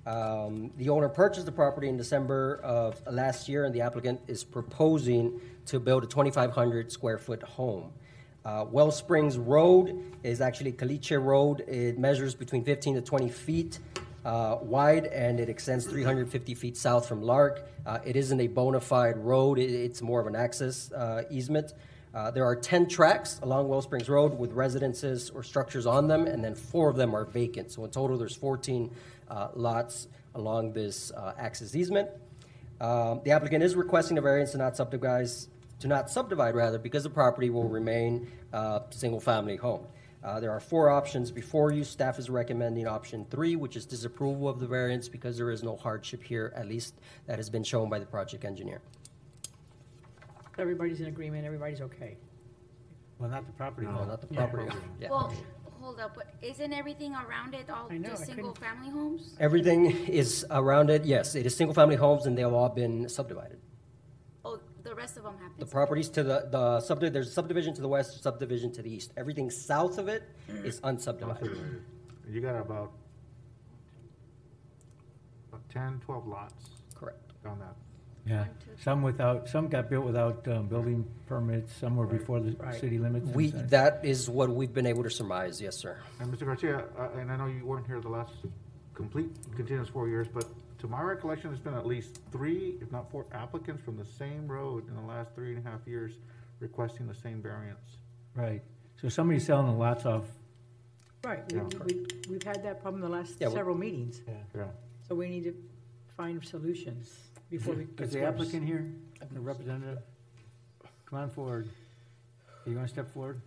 Um, the owner purchased the property in December of last year, and the applicant is proposing to build a twenty-five hundred square foot home. Uh, Well Springs Road is actually Caliche Road. It measures between fifteen to twenty feet uh, wide, and it extends three hundred fifty feet south from Lark. Uh, it isn't a bona fide road. It, it's more of an access uh, easement. Uh, there are ten tracks along Well Springs Road with residences or structures on them, and then four of them are vacant. So in total, there's fourteen uh, lots along this uh, access easement. Um, the applicant is requesting a variance to not subdivide, to not subdivide rather, because the property will remain uh, single-family home. Uh, there are four options before you. Staff is recommending option three, which is disapproval of the variance because there is no hardship here, at least that has been shown by the project engineer. Everybody's in agreement. Everybody's okay. Well, not the property. No, not the property. Yeah. Yeah. Well, hold up. But isn't everything around it all know, just single-family homes? Everything is around it. Yes, it is single-family homes, and they have all been subdivided. rest of them have been. The properties to the, the subdivision, there's a subdivision to the west, subdivision to the east. Everything south of it is unsubdivided. You got about, about ten, twelve lots. Correct. On that. Yeah, some without, some got built without um, building permits, some were right. before the right. city limits. We, that is what we've been able to surmise, yes, sir. And Mister Garcia, uh, and I know you weren't here the last complete continuous four years, but to my recollection, there's been at least three, if not four, applicants from the same road in the last three and a half years requesting the same variance. Right, so somebody's selling the lots off. Right, yeah. we, we, we've had that problem the last yeah, several meetings. Yeah. yeah. So we need to find solutions. Before we is the applicant here, the representative, come on forward. Are you going to step forward?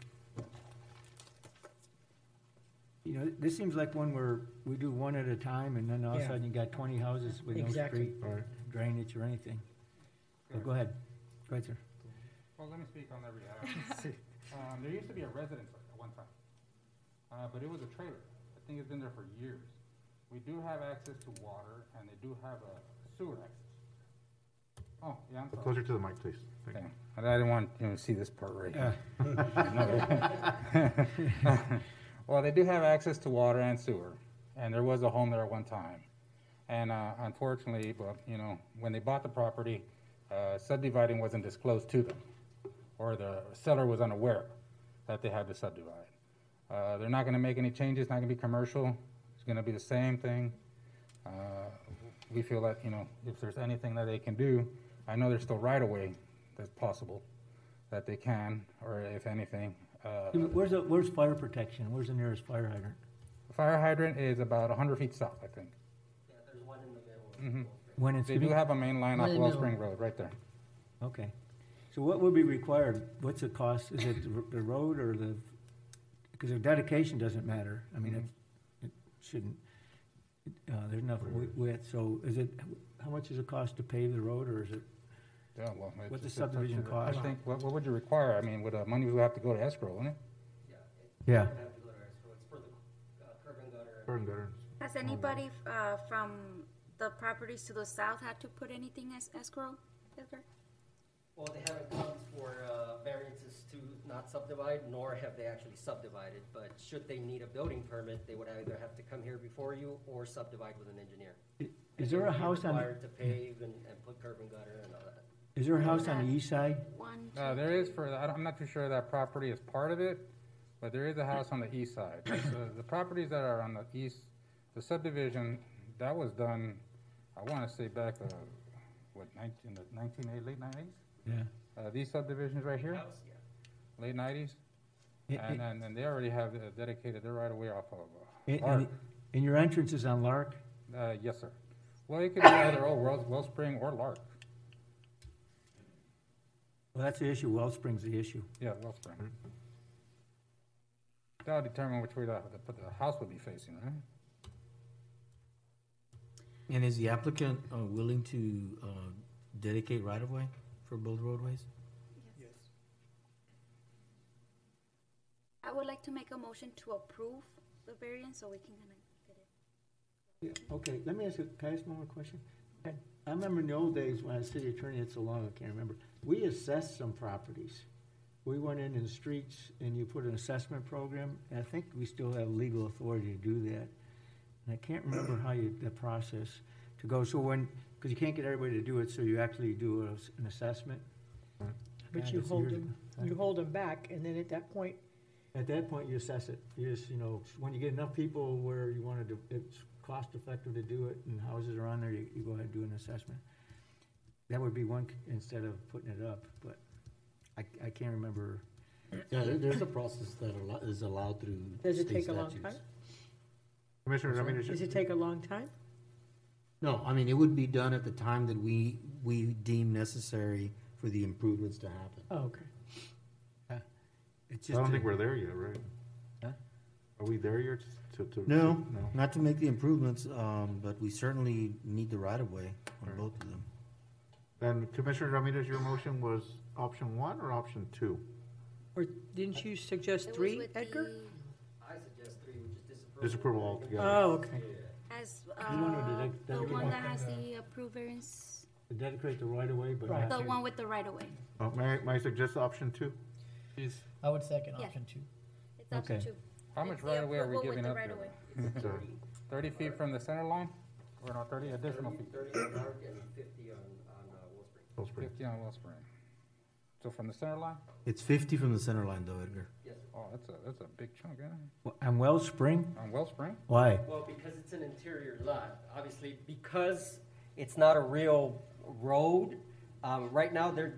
You know, this seems like one where we do one at a time, and then all yeah. of a sudden you got twenty houses with exactly. no street or drainage or anything. So go ahead, go ahead, sir. Well, let me speak on that reality. um, there used to be a residence at one time, uh, but it was a trailer. I think it's been there for years. We do have access to water, and they do have a sewer access. Oh, yeah, I'm sorry. Closer to the mic, please. Thank okay. you. I didn't want you know, to see this part right here. Uh. Well, they do have access to water and sewer, and there was a home there at one time. And uh, unfortunately, but, you know, when they bought the property, uh, subdividing wasn't disclosed to them, or the seller was unaware that they had to subdivide. Uh, they're not going to make any changes, not going to be commercial. It's going to be the same thing. Uh, we feel that, you know, if there's anything that they can do, I know there's still right away that's possible that they can, or if anything. Uh, where's the, where's fire protection? Where's the nearest fire hydrant? The fire hydrant is about one hundred feet south, I think. Yeah, there's one in the middle. Mm-hmm. When it's they do have a main line off Wellspring Road, right there. Okay. So what would be required? What's the cost? Is it the, the road or the? Because the dedication doesn't matter. I mean, mm-hmm. it, it shouldn't. Uh, there's enough width. So, is it? How much does it cost to pave the road, or is it? Yeah, well, what's the subdivision cost? I think. What, what would you require? I mean, would uh, money would have to go to escrow, wouldn't it? Yeah. Yeah. It would have to go to escrow. It's for the uh, curb and gutter. Curb and gutter. Has anybody uh, from the properties to the south had to put anything as escrow? Well, they haven't come for uh, variances to not subdivide, nor have they actually subdivided. But should they need a building permit, they would either have to come here before you or subdivide with an engineer. Is, is there a house on required to pave and, and put curb and gutter and all that? Is there a house on the east side? One, two, uh, there is for. I don't, I'm not too sure that property is part of it, but there is a house on the east side. So the properties that are on the east, the subdivision that was done, I want to say back uh, what nineteen the nineteen eighty late nineties. Yeah. Uh, these subdivisions right here, house, yeah. late nineties, it, and, it, and and they already have uh, dedicated their right away off of. Uh, it, Lark. And your entrance is on Lark. Uh, yes, sir. Well, it could be either old Wells, Wellspring or Lark. Well, that's the issue. Wellspring's the issue. Yeah, Wellspring. Mm-hmm. That'll determine which way the, the, the house would be facing, right? And is the applicant uh, willing to uh, dedicate right of way? For both roadways? Yes. yes. I would like to make a motion to approve the variance so we can kind of get it. Yeah, okay, let me ask you, can I ask one more question? I remember in the old days when I was city attorney, it's so long I can't remember, we assessed some properties. We went in in the streets and you put an assessment program, and I think we still have legal authority to do that. And I can't remember how you, the process to go, so when, because you can't get everybody to do it, so you actually do an assessment. Right. But and you hold them, you hold them back, and then at that point, at that point you assess it. You just, you know, when you get enough people where you want to, it's cost effective to do it, and houses are on there, you, you go ahead and do an assessment. That would be one instead of putting it up, but I, I can't remember. Yeah, there, there's a process that is allowed through. Does it take statutes. a long time? Commissioner, I mean, does it, it take a long time? No, I mean, it would be done at the time that we we deem necessary for the improvements to happen. Oh, okay. Uh, it's just I don't a, think we're there yet, right? Huh? Are we there yet? To, to, no, to, no, not to make the improvements, um, but we certainly need the right-of-way on right. both of them. Then, Commissioner Ramirez, your motion was option one or option two? Or didn't you suggest it three, Edgar? The... I suggest three, which is disapproval. Disapproval altogether. Oh, okay. Yeah. As, uh, the one that has the approved variance to dedicate the right-of-way, but Right. not The here. one with the right-of-way. Uh, may, I- may I suggest option two? Is, I would second Yeah. option two. It's option Okay. two. How much It's the right of way are we approval with giving the up right-of-way. here? It's thirty. Thirty feet from the center line? Or no, thirty additional feet? thirty on Mark and fifty on, on uh, Wellspring. Wellspring. Fifty on Wellspring. So from the center line? It's fifty from the center line though, Edgar. Yes, sir. Oh, that's a, that's a big chunk, isn't it? Well, and Wellspring? On Wellspring? Why? Well, because it's an interior lot, obviously, because it's not a real road, um, right now, they're,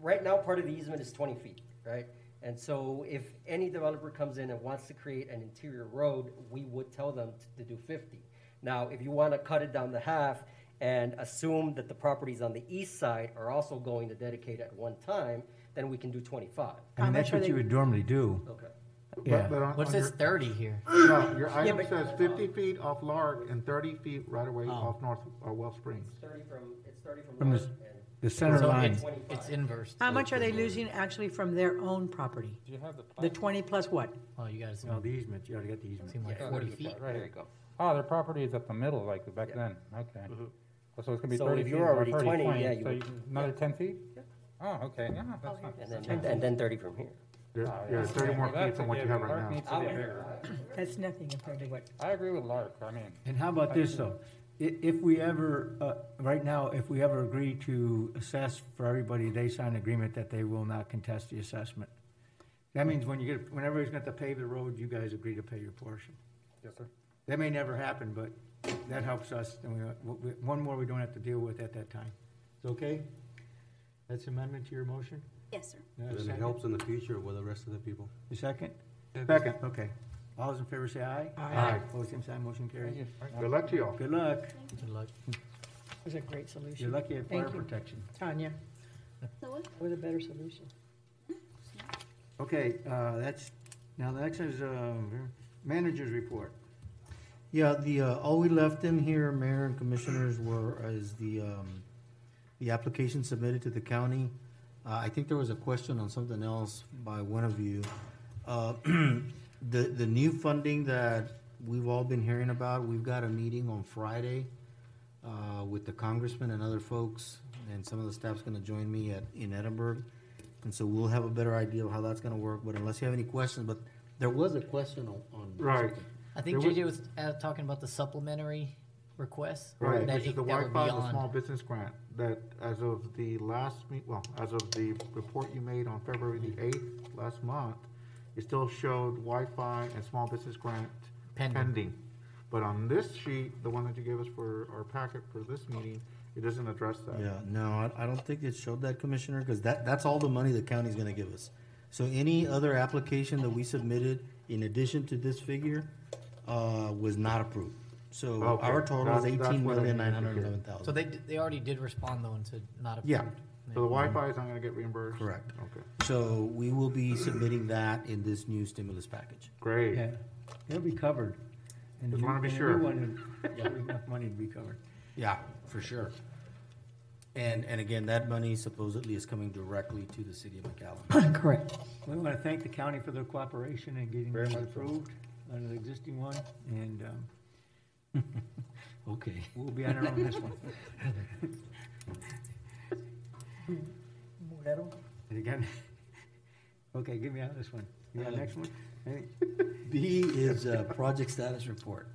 right now, part of the easement is twenty feet, right? And so if any developer comes in and wants to create an interior road, we would tell them t- to do fifty. Now, if you wanna cut it down to half and assume that the properties on the east side are also going to dedicate at one time, then we can do twenty-five. I mean, that's what you would normally do. Okay. Yeah. But- but on- What's on this your- thirty here? No, your item but- says fifty feet off Lark and thirty feet right-of-way off North, uh, Well Springs. It's thirty from, it's thirty from From the north s- and the center So line. it's, it's inverse. How much are they losing actually from their own property? Do you have the The plan? twenty plus what? Oh, you guys No, the easement, you already got the easement. seem like Oh, forty there's the feet. plat. Right, there you go. Oh, their property is up the middle, like back then, okay. Well, so it's gonna be So thirty if feet. you're or already thirty, twenty, yeah, you So would- you- another ten feet? Oh, okay, yeah, that's not. and then, and then thirty from here. You're, you're thirty more feet from what you have right now. That's nothing compared to what, I agree with Lark, I mean, And how about this though? I- if we ever, uh, right now, if we ever agree to assess for everybody, they sign an agreement that they will not contest the assessment. That means when you get, when everybody's got to pave the road, you guys agree to pay your portion. yes, sir. That may never happen, but that helps us, and we, we- one more we don't have to deal with at that time. It's okay? That's amendment to your motion? Yes, sir. Do I have a And it second? helps in the future with the rest of the people. A second? Second, okay. All those in favor say aye. Aye. Opposed, same sign, motion carries. Good luck to y'all. Good luck. Good luck. it was a great You're solution. lucky at fire Thank you. protection. Tanya, So what? it was a better solution. Okay, uh, that's, now the next is, uh, manager's report. Yeah, the, uh, all we left in here, Mayor and Commissioners, were, is the, um, the application submitted to the county. Uh, I think there was a question on something else by one of you. Uh, the, the new funding that we've all been hearing about, we've got a meeting on Friday, uh, with the congressman and other folks, and some of the staff's gonna join me at, in Edinburgh. And so we'll have a better idea of how that's gonna work, but unless you have any questions, but there was a question on, on. Right. I think There J J was uh, talking about the supplementary request. Right, that which is it- the that were Wi-Fi, the beyond- small business grant, that as of the last meet, well, as of the report you made on February the eighth, last month, it still showed Wi-Fi and small business grant Pending. pending. But on this sheet, the one that you gave us for our packet for this meeting, it doesn't address that. Yeah, no, I, I don't think it showed that, Commissioner, because that, that's all the money the county's gonna give us. So any other application that we submitted in addition to this figure, uh, was not approved. So Okay, our total is that's- that's eighteen what I million, nine hundred and eleven thousand. So they, d- they already did respond though and said not approved. Yeah. So the Wi-Fi is not gonna get reimbursed? Correct. Okay, So we will be submitting that in this new stimulus package. great. Yeah, they'll be covered. And Just wanna be sure. Enough money to be covered. Yeah, for sure. And, and again, that money supposedly is coming directly to the city of McAllen. Correct. We want to thank the county for their cooperation in getting Very this much so. approved under the existing one, and, um, Okay. we'll be on our own this one. And again, okay, give me out this one. You got next one? Hey, B is, uh, project status report.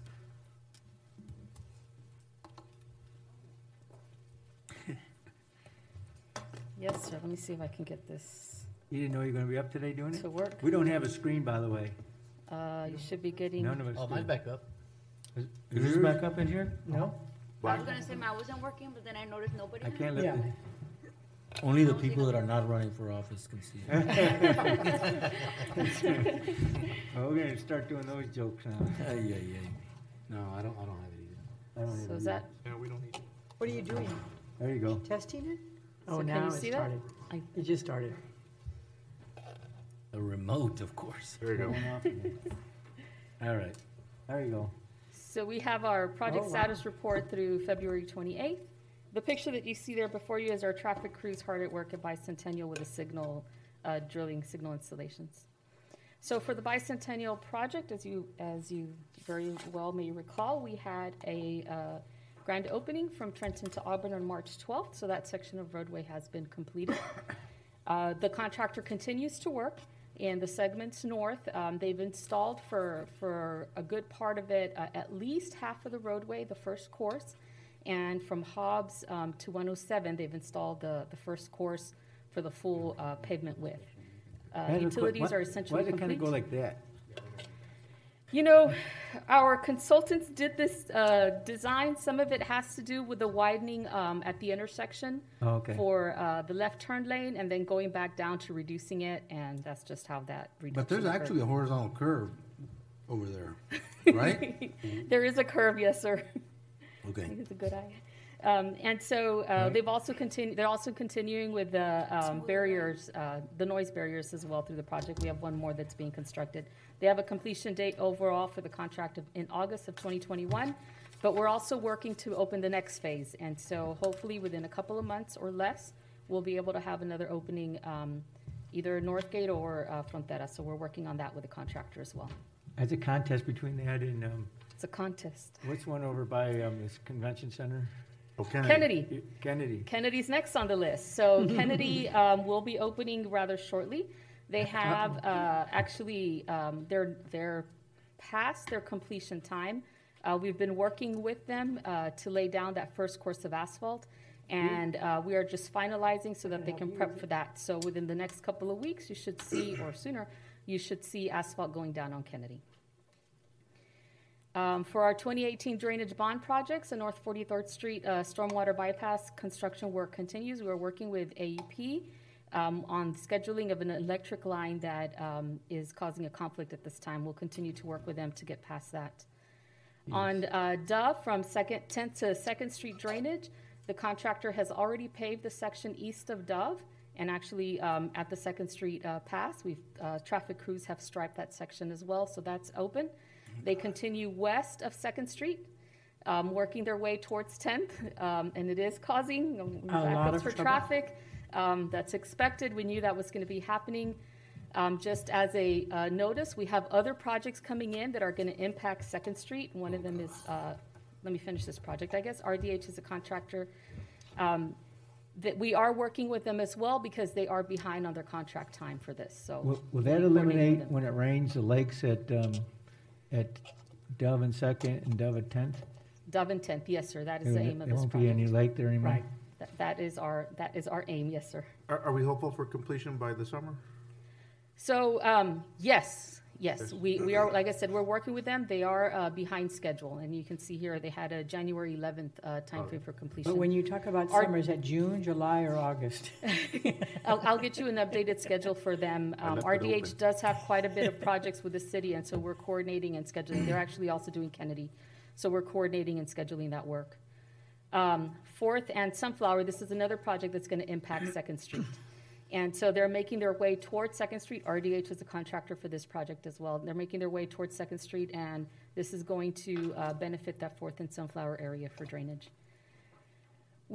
Yes, sir, let me see if I can get this You didn't know you were gonna be up today doing it? to work. We don't have a screen, by the way. Uh, you should be getting, None of us Oh, mine's do. back up. Is is this back up in here? No? I was gonna say mine wasn't working, but then I noticed nobody. I can't let, Yeah. the- Only the people that are not running for office can see it. oh, we're gonna start doing those jokes now. Ay, ay, ay. No, I don't, I don't have it either. I don't so even- is that, Yeah, we don't need. What are you doing? There you go. Testing it? Oh, So can now you it see that? started. I- It just started. A remote, of course. There you go. Going off again. All right. There you go. so we have our project status report through February twenty-eighth. The picture that you see there before you is our traffic crews hard at work at Bicentennial with a signal, uh, drilling signal installations. So for the Bicentennial project, as you, as you very well may recall, we had a uh, Grand opening from Trenton to Auburn on March twelfth, so that section of roadway has been completed. Uh, the contractor continues to work in the segments north. Um, they've installed for, for a good part of it, uh, at least half of the roadway, the first course, and from Hobbs um, to one oh seven, they've installed the, the first course for the full uh, pavement width. Uh, utilities what, are essentially complete. Why does it kind of go like that? You know, our consultants did this uh, design. Some of it has to do with the widening um, at the intersection oh, okay. for uh, the left turn lane, and then going back down to reducing it, and that's just how that reduction But there's occurred. Actually a horizontal curve over there, right? There is a curve, yes, sir. Okay. I think it's a good eye. Um, and so uh, right. they've also continued. They're also continuing with the um, barriers, uh, the noise barriers as well through the project. We have one more that's being constructed. They have a completion date overall for the contract of, in August of twenty twenty-one, but we're also working to open the next phase. And so hopefully within a couple of months or less, we'll be able to have another opening, um, either Northgate or uh, Frontera. So we're working on that with the contractor as well. As a contest between that and um, it's a contest. What's one over by um, this convention center? Oh, Kennedy. Kennedy. Kennedy. Kennedy's next on the list. So Kennedy um, will be opening rather shortly. They have uh, actually um, they're they're past their completion time. Uh, we've been working with them uh, to lay down that first course of asphalt, and uh, we are just finalizing so that they can prep for that. So within the next couple of weeks, you should see, or sooner, you should see asphalt going down on Kennedy. Um, for our twenty eighteen drainage bond projects, the North forty-third Street uh, Stormwater Bypass construction work continues. We are working with A E P um, on scheduling of an electric line that um, is causing a conflict at this time. We'll continue to work with them to get past that. Yes. On uh, Dove from second, tenth to second Street drainage, the contractor has already paved the section east of Dove, and actually um, at the second Street uh, pass, we've uh, traffic crews have striped that section as well, so that's open. They continue west of second Street, um, working their way towards tenth, um, and it is causing backups for traffic. Um, that's expected. We knew that was going to be happening. Um, just as a uh, notice, we have other projects coming in that are going to impact second Street. One of them is, uh, let me finish this project, I guess. R D H is a contractor. Um, that we are working with them as well because they are behind on their contract time for this. So Will, will that eliminate, when it rains, the lakes at... Um At Dove and second and Dove and tenth? Dove and tenth, yes, sir. That is the aim of this project. There won't be any lake there anymore? Right. That, that, is our, that is our aim, yes, sir. Are, are we hopeful for completion by the summer? So, um, yes, yes. We, we are, like I said, we're working with them. They are uh, behind schedule. And you can see here they had a January eleventh uh, time frame for completion. But when you talk about our, summer, is that June, July, or August? I'll, I'll get you an updated schedule for them. Um, R D H does have quite a bit of projects with the city, and so we're coordinating and scheduling. They're actually also doing Kennedy, so we're coordinating and scheduling that work. Um, Fourth and Sunflower, this is another project that's going to impact second Street. And so they're making their way towards second Street. R D H is a contractor for this project as well. They're making their way towards second Street, and this is going to uh, benefit that fourth and Sunflower area for drainage.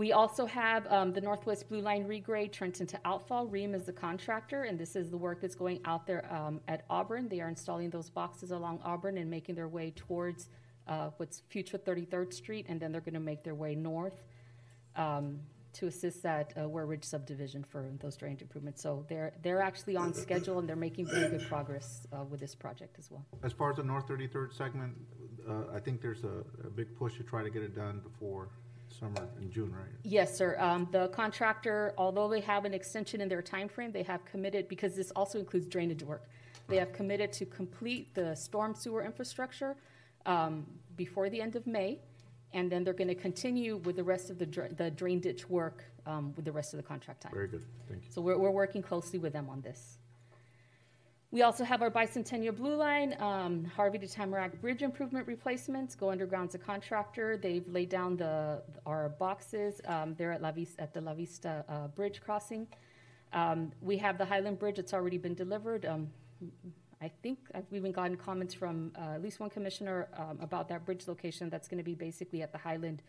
We also have um, the Northwest Blue Line regrade, Trenton to Outfall. Ream is the contractor, and this is the work that's going out there um, at Auburn. They are installing those boxes along Auburn and making their way towards uh, what's future thirty-third Street, and then they're going to make their way north. Um, to assist that uh, Ware Ridge subdivision for those drainage improvements. So they're they're actually on schedule, and they're making very good progress uh, with this project as well. As far as the North thirty-third segment, uh, I think there's a, a big push to try to get it done before summer in June, right? Yes, sir. Um, the contractor, although they have an extension in their time frame, they have committed, because this also includes drainage work, they have committed to complete the storm sewer infrastructure um, before the end of May. And then they're going to continue with the rest of the, dra the drain ditch work um, with the rest of the contract time. Very good. Thank you. So we're, we're working closely with them on this. We also have our Bicentennial Blue Line, um, Harvey to Tamarack Bridge improvement replacements. Go Underground's a contractor. They've laid down the our boxes. Um, they're at, La Vista, at the La Vista uh, Bridge crossing. Um, we have the Highland Bridge. It's already been delivered. Um, I think I've even gotten comments from uh, at least one commissioner um, about that bridge location. That's going to be basically at the Highland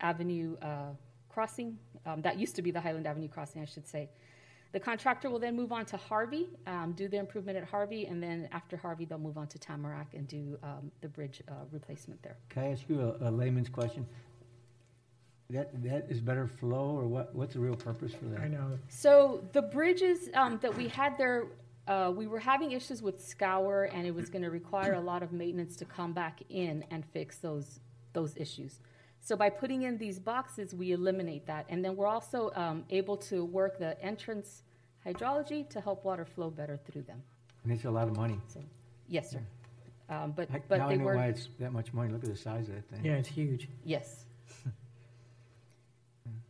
Avenue uh, crossing. Um, that used to be the Highland Avenue crossing, I should say. The contractor will then move on to Harvey, um, do the improvement at Harvey, and then after Harvey, they'll move on to Tamarack and do um, the bridge uh, replacement there. Can I ask you a, a layman's question? that that is better flow, or what? What's the real purpose for that? I know. So the bridges um, that we had there, uh, we were having issues with scour, and it was going to require a lot of maintenance to come back in and fix those those issues. So by putting in these boxes, we eliminate that, and then we're also um, able to work the entrance hydrology to help water flow better through them. And it's a lot of money. So, yes, sir. Yeah. Um, but I, but now they I know were, why it's that much money. Look at the size of that thing. Yeah, it's huge. Yes.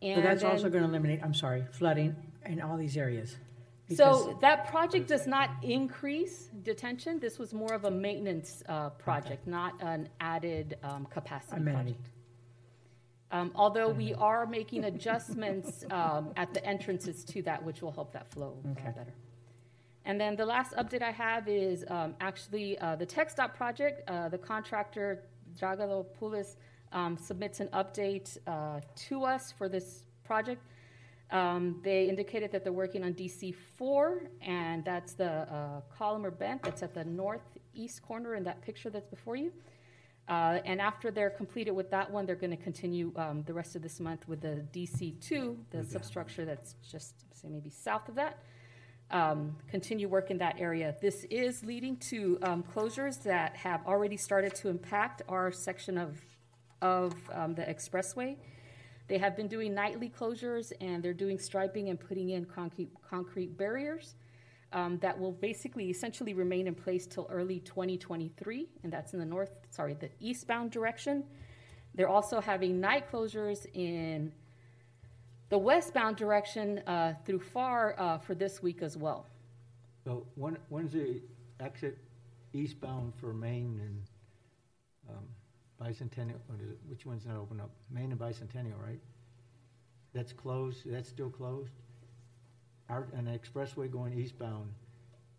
And but that's then, also going to eliminate, I'm sorry, flooding in all these areas. So that project does not increase detention. This was more of a maintenance uh, project, okay. Not an added um, capacity Amenity. project. Um, although we are making adjustments um, at the entrances to that, which will help that flow okay. uh, better. And then the last update I have is um, actually uh, the TxDOT project. Uh, the contractor, Dragalopoulos, Um, submits an update uh, to us for this project. Um, they indicated that they're working on D C four, and that's the uh, columnar bend that's at the northeast corner in that picture that's before you. Uh, and after they're completed with that one, they're going to continue um, the rest of this month with the D C two, the okay. substructure that's just, say, maybe south of that. Um, continue work in that area. This is leading to um, closures that have already started to impact our section of of um, the expressway. They have been doing nightly closures, and they're doing striping and putting in concrete concrete barriers um, that will basically essentially remain in place till early twenty twenty-three, and that's in the north, sorry, the eastbound direction. They're also having night closures in the westbound direction uh, through FAR uh, for this week as well. So when, when's the exit eastbound for Maine and um Bicentennial, which one's not open up? Main and Bicentennial, right? That's closed, that's still closed? Our, an expressway going eastbound,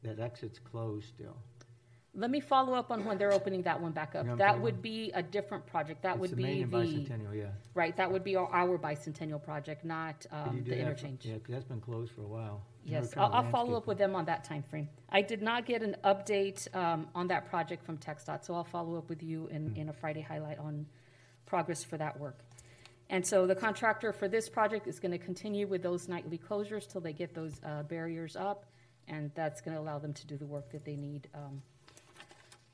that exit's closed still. Let me follow up on when they're opening that one back up. You know that would be a different project. That it's would the be Main and the Bicentennial, yeah. Right, that would be our, our Bicentennial project, not um, the interchange. For, yeah, because that's been closed for a while. Yes, I'll, I'll follow up with them on that time frame. I did not get an update um, on that project from TxDOT, so I'll follow up with you in, mm. in a Friday highlight on progress for that work. And so the contractor for this project is going to continue with those nightly closures till they get those uh, barriers up, and that's going to allow them to do the work that they need um,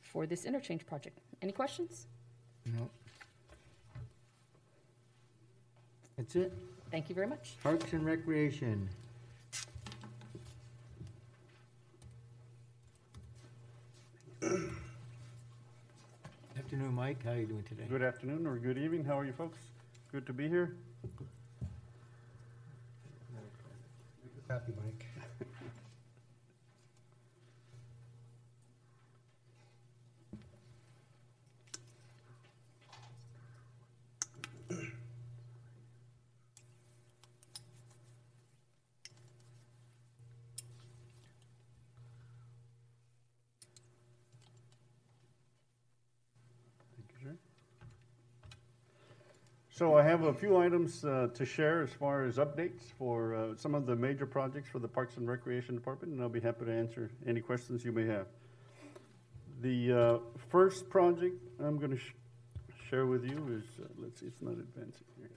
for this interchange project. Any questions? No. That's it. Thank you very much. Parks and Recreation. Good afternoon, Mike. How are you doing today? Good afternoon or good evening. How are you folks? Good to be here. Happy, Mike. So I have a few items uh, to share as far as updates for uh, some of the major projects for the Parks and Recreation Department, and I'll be happy to answer any questions you may have. The uh, first project I'm going to sh share with you is, uh, let's see, it's not advancing here.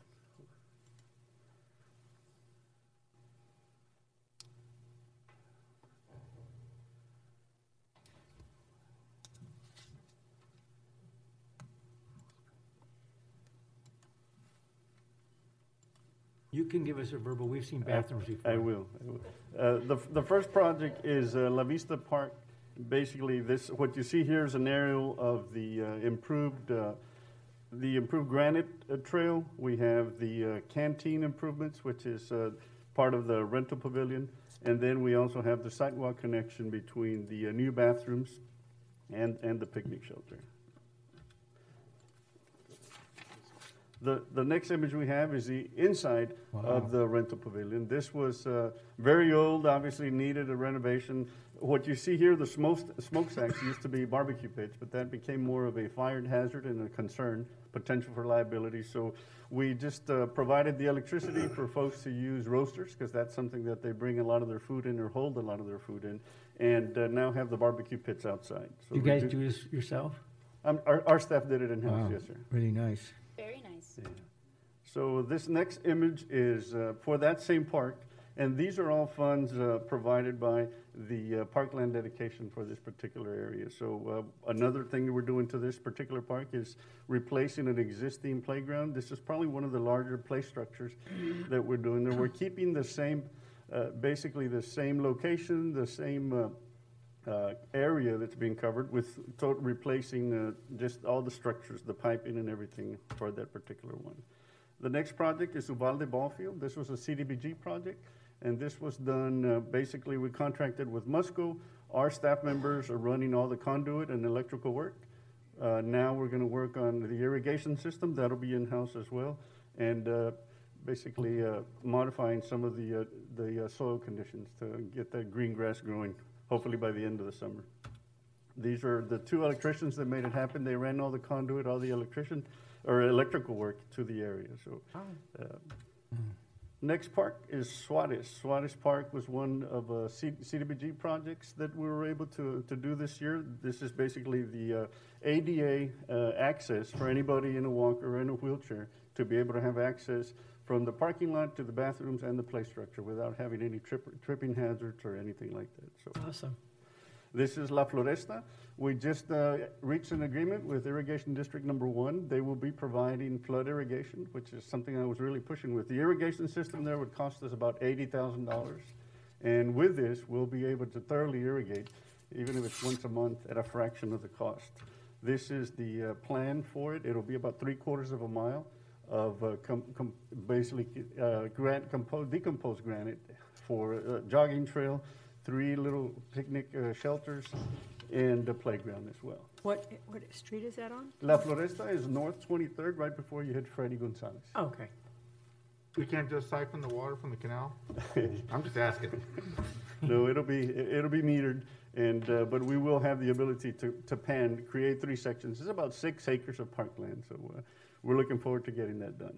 You can give us a verbal. We've seen bathrooms before. I will. I will. Uh, the the first project is uh, La Vista Park. Basically, this what you see here is an aerial of the uh, improved uh, the improved granite uh, trail. We have the uh, canteen improvements, which is uh, part of the rental pavilion, and then we also have the sidewalk connection between the uh, new bathrooms and and the picnic shelter. The, the next image we have is the inside wow. of the rental pavilion. This was uh, very old, obviously needed a renovation. What you see here, the smoke, smokestacks used to be barbecue pits, but that became more of a fire hazard and a concern, potential for liability. So we just uh, provided the electricity for folks to use roasters, because that's something that they bring a lot of their food in or hold a lot of their food in, and uh, now have the barbecue pits outside. So you guys do, do this yourself? Um, our, our staff did it in-house, wow. yes, sir. Really nice. Very nice. Yeah. So this next image is uh, for that same park, and these are all funds uh, provided by the uh, parkland dedication for this particular area. So uh, another thing that we're doing to this particular park is replacing an existing playground. This is probably one of the larger play structures that we're doing there. We're keeping the same, uh, basically the same location, the same uh, Uh, area that's being covered, with replacing uh, just all the structures, the piping and everything for that particular one. The next project is Uvalde Ballfield. This was a C D B G project, and this was done uh, basically we contracted with Musco. Our staff members are running all the conduit and electrical work. Uh, now we're going to work on the irrigation system. That'll be in-house as well, and uh, basically uh, modifying some of the, uh, the uh, soil conditions to get that green grass growing, hopefully by the end of the summer. These are the two electricians that made it happen. They ran all the conduit, all the electrician or electrical work to the area. So, uh, next park is Suarez. Suarez Park was one of uh, C D B G projects that we were able to, to do this year. This is basically the uh, A D A uh, access for anybody in a walker or in a wheelchair to be able to have access from the parking lot to the bathrooms and the play structure without having any trip, tripping hazards or anything like that. So awesome. This is La Floresta. We just uh, reached an agreement with Irrigation District Number One. They will be providing flood irrigation, which is something I was really pushing with. The irrigation system there would cost us about eighty thousand dollars. And with this, we'll be able to thoroughly irrigate, even if it's once a month, at a fraction of the cost. This is the uh, plan for it. It'll be about three quarters of a mile of uh, com com basically uh, granite, decomposed granite for a jogging trail, three little picnic uh, shelters, and a playground as well. What, what street is that on? La Floresta is North twenty-third, right before you hit Freddy Gonzalez. Oh, okay. We can't just siphon the water from the canal? I'm just asking. No, it'll be, it'll be metered. And, uh, but we will have the ability to, to pan, create three sections. It's about six acres of parkland, so uh, we're looking forward to getting that done.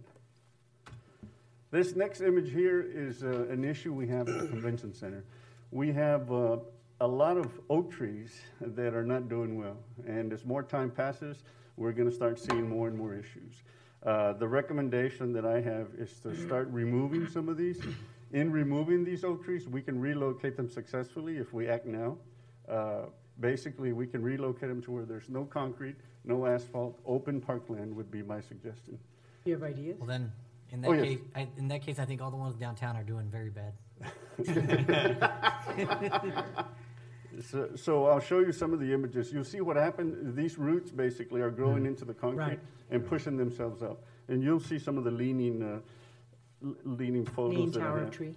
This next image here is uh, an issue we have at the convention center. We have uh, a lot of oak trees that are not doing well, and as more time passes, we're gonna start seeing more and more issues. Uh, the recommendation that I have is to start removing some of these. In removing these oak trees, we can relocate them successfully if we act now. Uh, basically, we can relocate them to where there's no concrete, no asphalt, open parkland would be my suggestion. You have ideas? Well, then, in that, oh, yes. case, I, in that case, I think all the ones downtown are doing very bad. so, so I'll show you some of the images. You'll see what happened. These roots basically are growing mm. into the concrete right. and pushing themselves up. And you'll see some of the leaning, uh, leaning photos. Lean tower tree.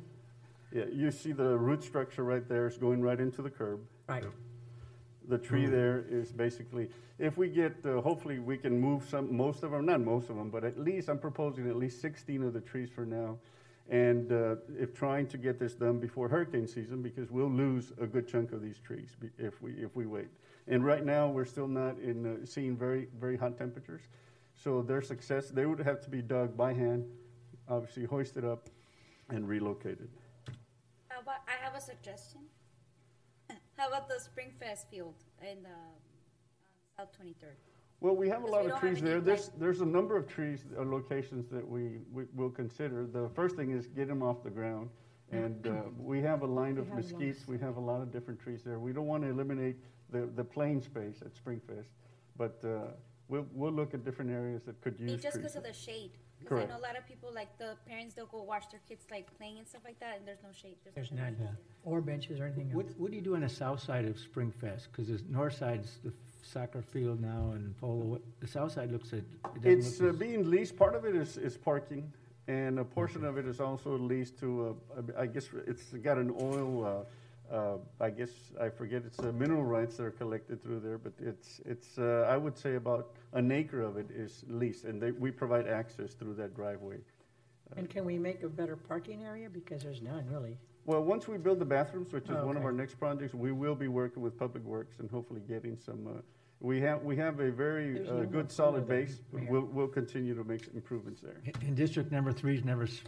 Yeah, you see the root structure right there is going right into the curb. Right. The tree there is basically, if we get, uh, hopefully we can move some, most of them, not most of them, but at least I'm proposing at least sixteen of the trees for now. And uh, if trying to get this done before hurricane season, because we'll lose a good chunk of these trees if we if we wait. And right now we're still not in uh, seeing very, very hot temperatures. So their success, they would have to be dug by hand, obviously hoisted up and relocated. How about, I have a suggestion. How about the Springfest field in the uh, South twenty-third? Well, we have a lot of trees there. There's there's a number of trees uh, locations that we, we will consider. The first thing is get them off the ground, and uh, we have a line of mesquites. We have a lot of different trees there. We don't want to eliminate the the plain space at Springfest, but uh, we'll we'll look at different areas that could use. It's just because of the shade. Because I know a lot of people, like the parents, they'll go watch their kids like playing and stuff like that, and there's no shade. There's, there's none, yeah. Or benches or anything else. What, what do you do on the south side of Springfest? Because the north side's the soccer field now and polo. The south side looks at. It it's look uh, being leased. Part of it is, is parking, and a portion okay. of it is also leased to. Uh, I guess it's got an oil. Uh, uh, I guess I forget. It's the uh, mineral rights that are collected through there, but it's it's. Uh, I would say about an acre of it is leased, and they, we provide access through that driveway. Uh, and can we make a better parking area? Because there's none, really. Well, once we build the bathrooms, which is oh, okay. one of our next projects, we will be working with Public Works and hopefully getting some. Uh, we have we have a very uh, no good solid base. We'll, we'll continue to make improvements there. And District Number Three's never s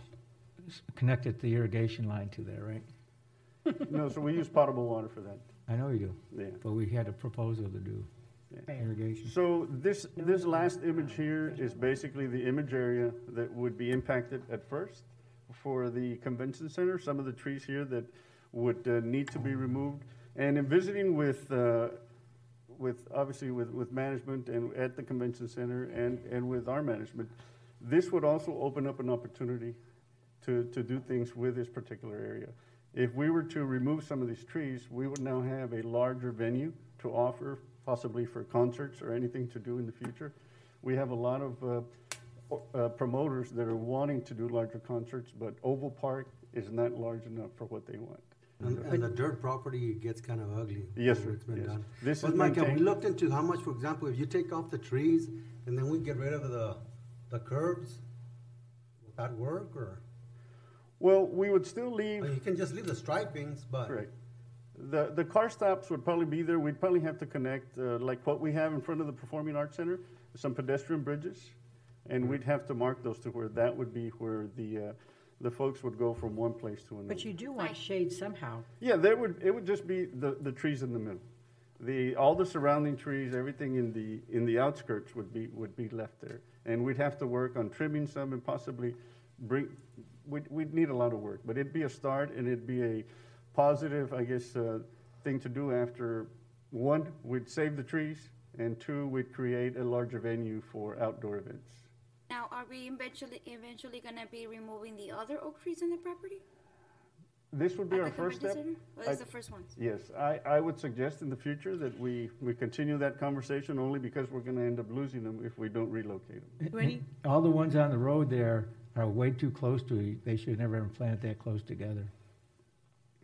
connected the irrigation line to there, right? No, so we use potable water for that. I know you do. Yeah. But we had a proposal to do. yeah. irrigation. So this, this last image here is basically the image area that would be impacted at first for the convention center, some of the trees here that would uh, need to be removed. And in visiting with, uh, with obviously with, with management and at the convention center and, and with our management, this would also open up an opportunity to, to do things with this particular area. If we were to remove some of these trees, we would now have a larger venue to offer, possibly for concerts or anything to do in the future. We have a lot of uh, uh, promoters that are wanting to do larger concerts, but Oval Park is not large enough for what they want. And, and the dirt property gets kind of ugly. Yes, sir. It's been yes. done. This but is Mike, we looked into how much, for example, if you take off the trees and then we get rid of the, the curbs, would that work or? Well, we would still leave. Well, you can just leave the stripings, but. Correct. The, the car stops would probably be there. We'd probably have to connect, uh, like what we have in front of the Performing Arts Center, some pedestrian bridges, and mm-hmm. we'd have to mark those to where that would be where the, uh, the folks would go from one place to another. But you do want shade somehow. Yeah, there would, it would just be the, the trees in the middle. The, all the surrounding trees, everything in the, in the outskirts would be, would be left there. And we'd have to work on trimming some and possibly bring, We'd, we'd need a lot of work, but it'd be a start and it'd be a positive, I guess, uh, thing to do after one, we'd save the trees, and two, we'd create a larger venue for outdoor events. Now, are we eventually eventually going to be removing the other oak trees in the property? This would be At our first step. Well, this is the first one. Yes, I, I would suggest in the future that we, we continue that conversation only because we're going to end up losing them if we don't relocate them. Ready? All the ones on the road there are way too close to, they should never have planted that close together.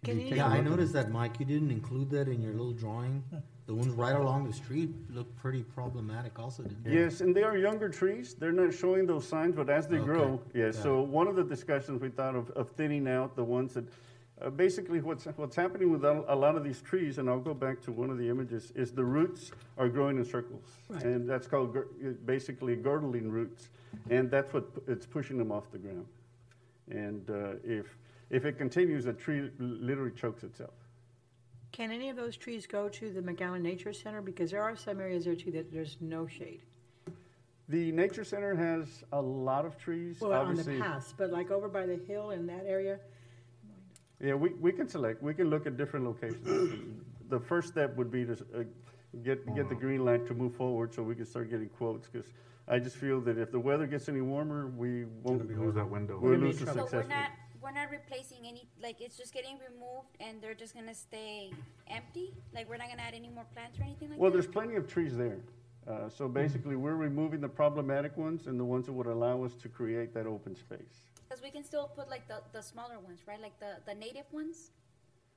Can you yeah, I noticed that, Mike, you didn't include that in your little drawing. The ones right along the street look pretty problematic also, didn't they? Yes, and they are younger trees. They're not showing those signs, but as they okay. grow, yes. Yeah. So one of the discussions we thought of, of thinning out the ones that, uh, basically what's, what's happening with a lot of these trees, and I'll go back to one of the images, is the roots are growing in circles. Right. And that's called gir basically girdling roots. And that's what it's pushing them off the ground. And uh, if if it continues, the tree literally chokes itself. Can any of those trees go to the McAllen Nature Center? Because there are some areas there too that there's no shade. The Nature Center has a lot of trees. Well, obviously. On the pass, but like over by the hill in that area. Yeah, we, we can select. We can look at different locations. The first step would be to uh, get get the green light to move forward so we can start getting quotes, because I just feel that if the weather gets any warmer, we won't lose that window. We'll lose the success. So we're not, we're not replacing any, like it's just getting removed and they're just going to stay empty? Like we're not going to add any more plants or anything like that? Well, there's plenty of trees there. Uh, so basically we're removing the problematic ones and the ones that would allow us to create that open space. Because we can still put like the, the smaller ones, right? Like the, the native ones?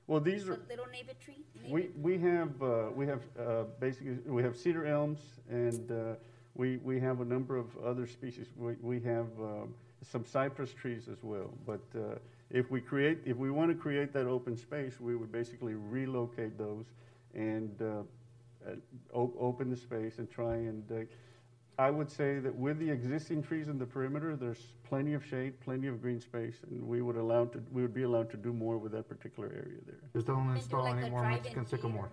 Well, these the are little native tree. Native? We, we have, uh, we have uh, basically, we have cedar elms and uh, We, we have a number of other species. We, we have um, some cypress trees as well. But uh, if we create, if we want to create that open space, we would basically relocate those and uh, op open the space and try and, uh, I would say that with the existing trees in the perimeter, there's plenty of shade, plenty of green space, and we would allow to, we would be allowed to do more with that particular area there. Just don't install like any more Mexican sycamore.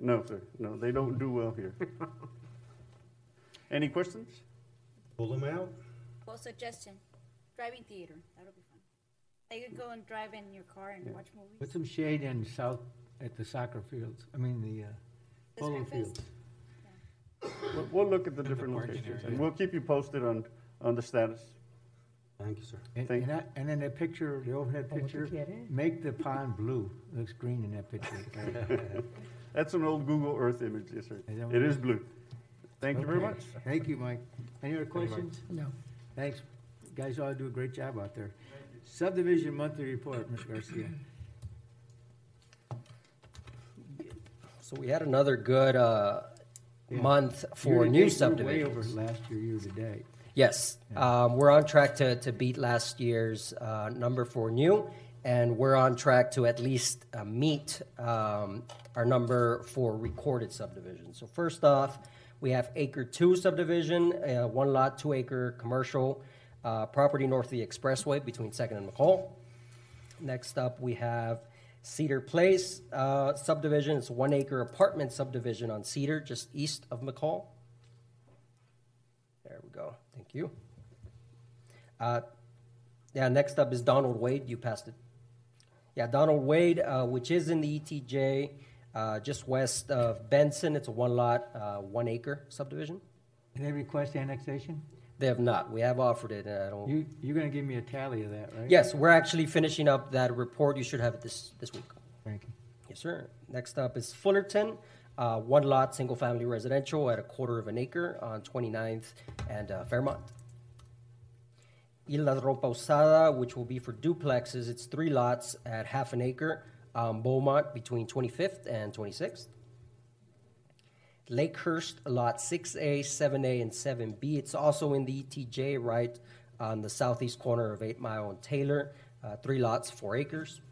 No, sir. No, they don't do well here. Any questions? Pull them out. Well, suggestion. Driving theater. That'll be fun. They could go and drive in your car and yeah. watch movies. Put some shade in south at the soccer fields. I mean the uh, the polo fields. Yeah. We'll, we'll look at the different the locations. Area, yeah. And we'll keep you posted on, on the status. Thank you, sir. And, Thank and, I, and then that picture, the overhead picture, make the pond blue. It looks green in that picture. That's an old Google Earth image, yes, sir. Is it is blue. Thank you okay. very much. Thank you, Mike. Any other questions? No. Thanks. You guys all do a great job out there. Subdivision monthly report, Mister Garcia. So we had another good uh, yeah. month for new subdivisions. We're way over last year, year to date. Yes. Yeah. Um, we're on track to, to beat last year's uh, number for new, and we're on track to at least uh, meet um, our number for recorded subdivisions. So first off, we have acre two subdivision, uh, one lot, two acre commercial uh, property north of the expressway between second and McCall. Next up, we have Cedar Place uh, subdivision. It's a one acre apartment subdivision on Cedar, just east of McCall. There we go. Thank you. Uh, yeah, next up is Donald Wade. You passed it. Yeah, Donald Wade, uh, which is in the E T J, uh, just west of Benson. It's a one lot, uh, one acre subdivision. Can they request annexation? They have not. We have offered it, and I don't. You, you're going to give me a tally of that, right? Yes, we're actually finishing up that report. You should have it this, this week. Thank you. Yes, sir. Next up is Fullerton, uh, one lot, single family residential at a quarter of an acre on twenty-ninth and uh, Fairmont. Isla Reposada, which will be for duplexes. It's three lots at half an acre um, Beaumont between twenty-fifth and twenty-sixth. Lakehurst, lot six A, seven A, and seven B. It's also in the E T J, right on the southeast corner of eight Mile and Taylor. Uh, three lots, four acres.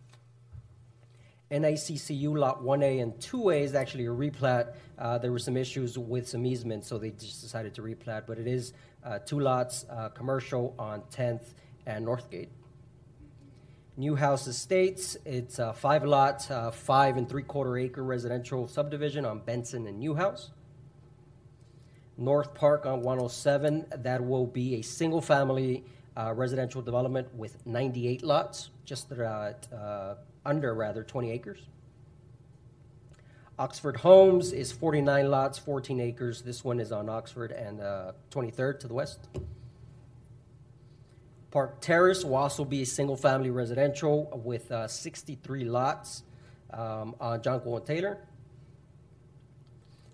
N A C C U lot one A and two A is actually a replat. Uh, there were some issues with some easements, so they just decided to replat, but it is uh, two lots, uh, commercial on tenth and Northgate. Newhouse Estates, it's a five lot, uh, five and three quarter acre residential subdivision on Benson and Newhouse. North Park on one oh seven, that will be a single family uh, residential development with ninety-eight lots, just at, uh, under rather twenty acres. Oxford Homes is forty-nine lots, fourteen acres. This one is on Oxford and uh, twenty-third to the west. Park Terrace will also be a single-family residential with uh, sixty-three lots um, on Jonquil and Taylor.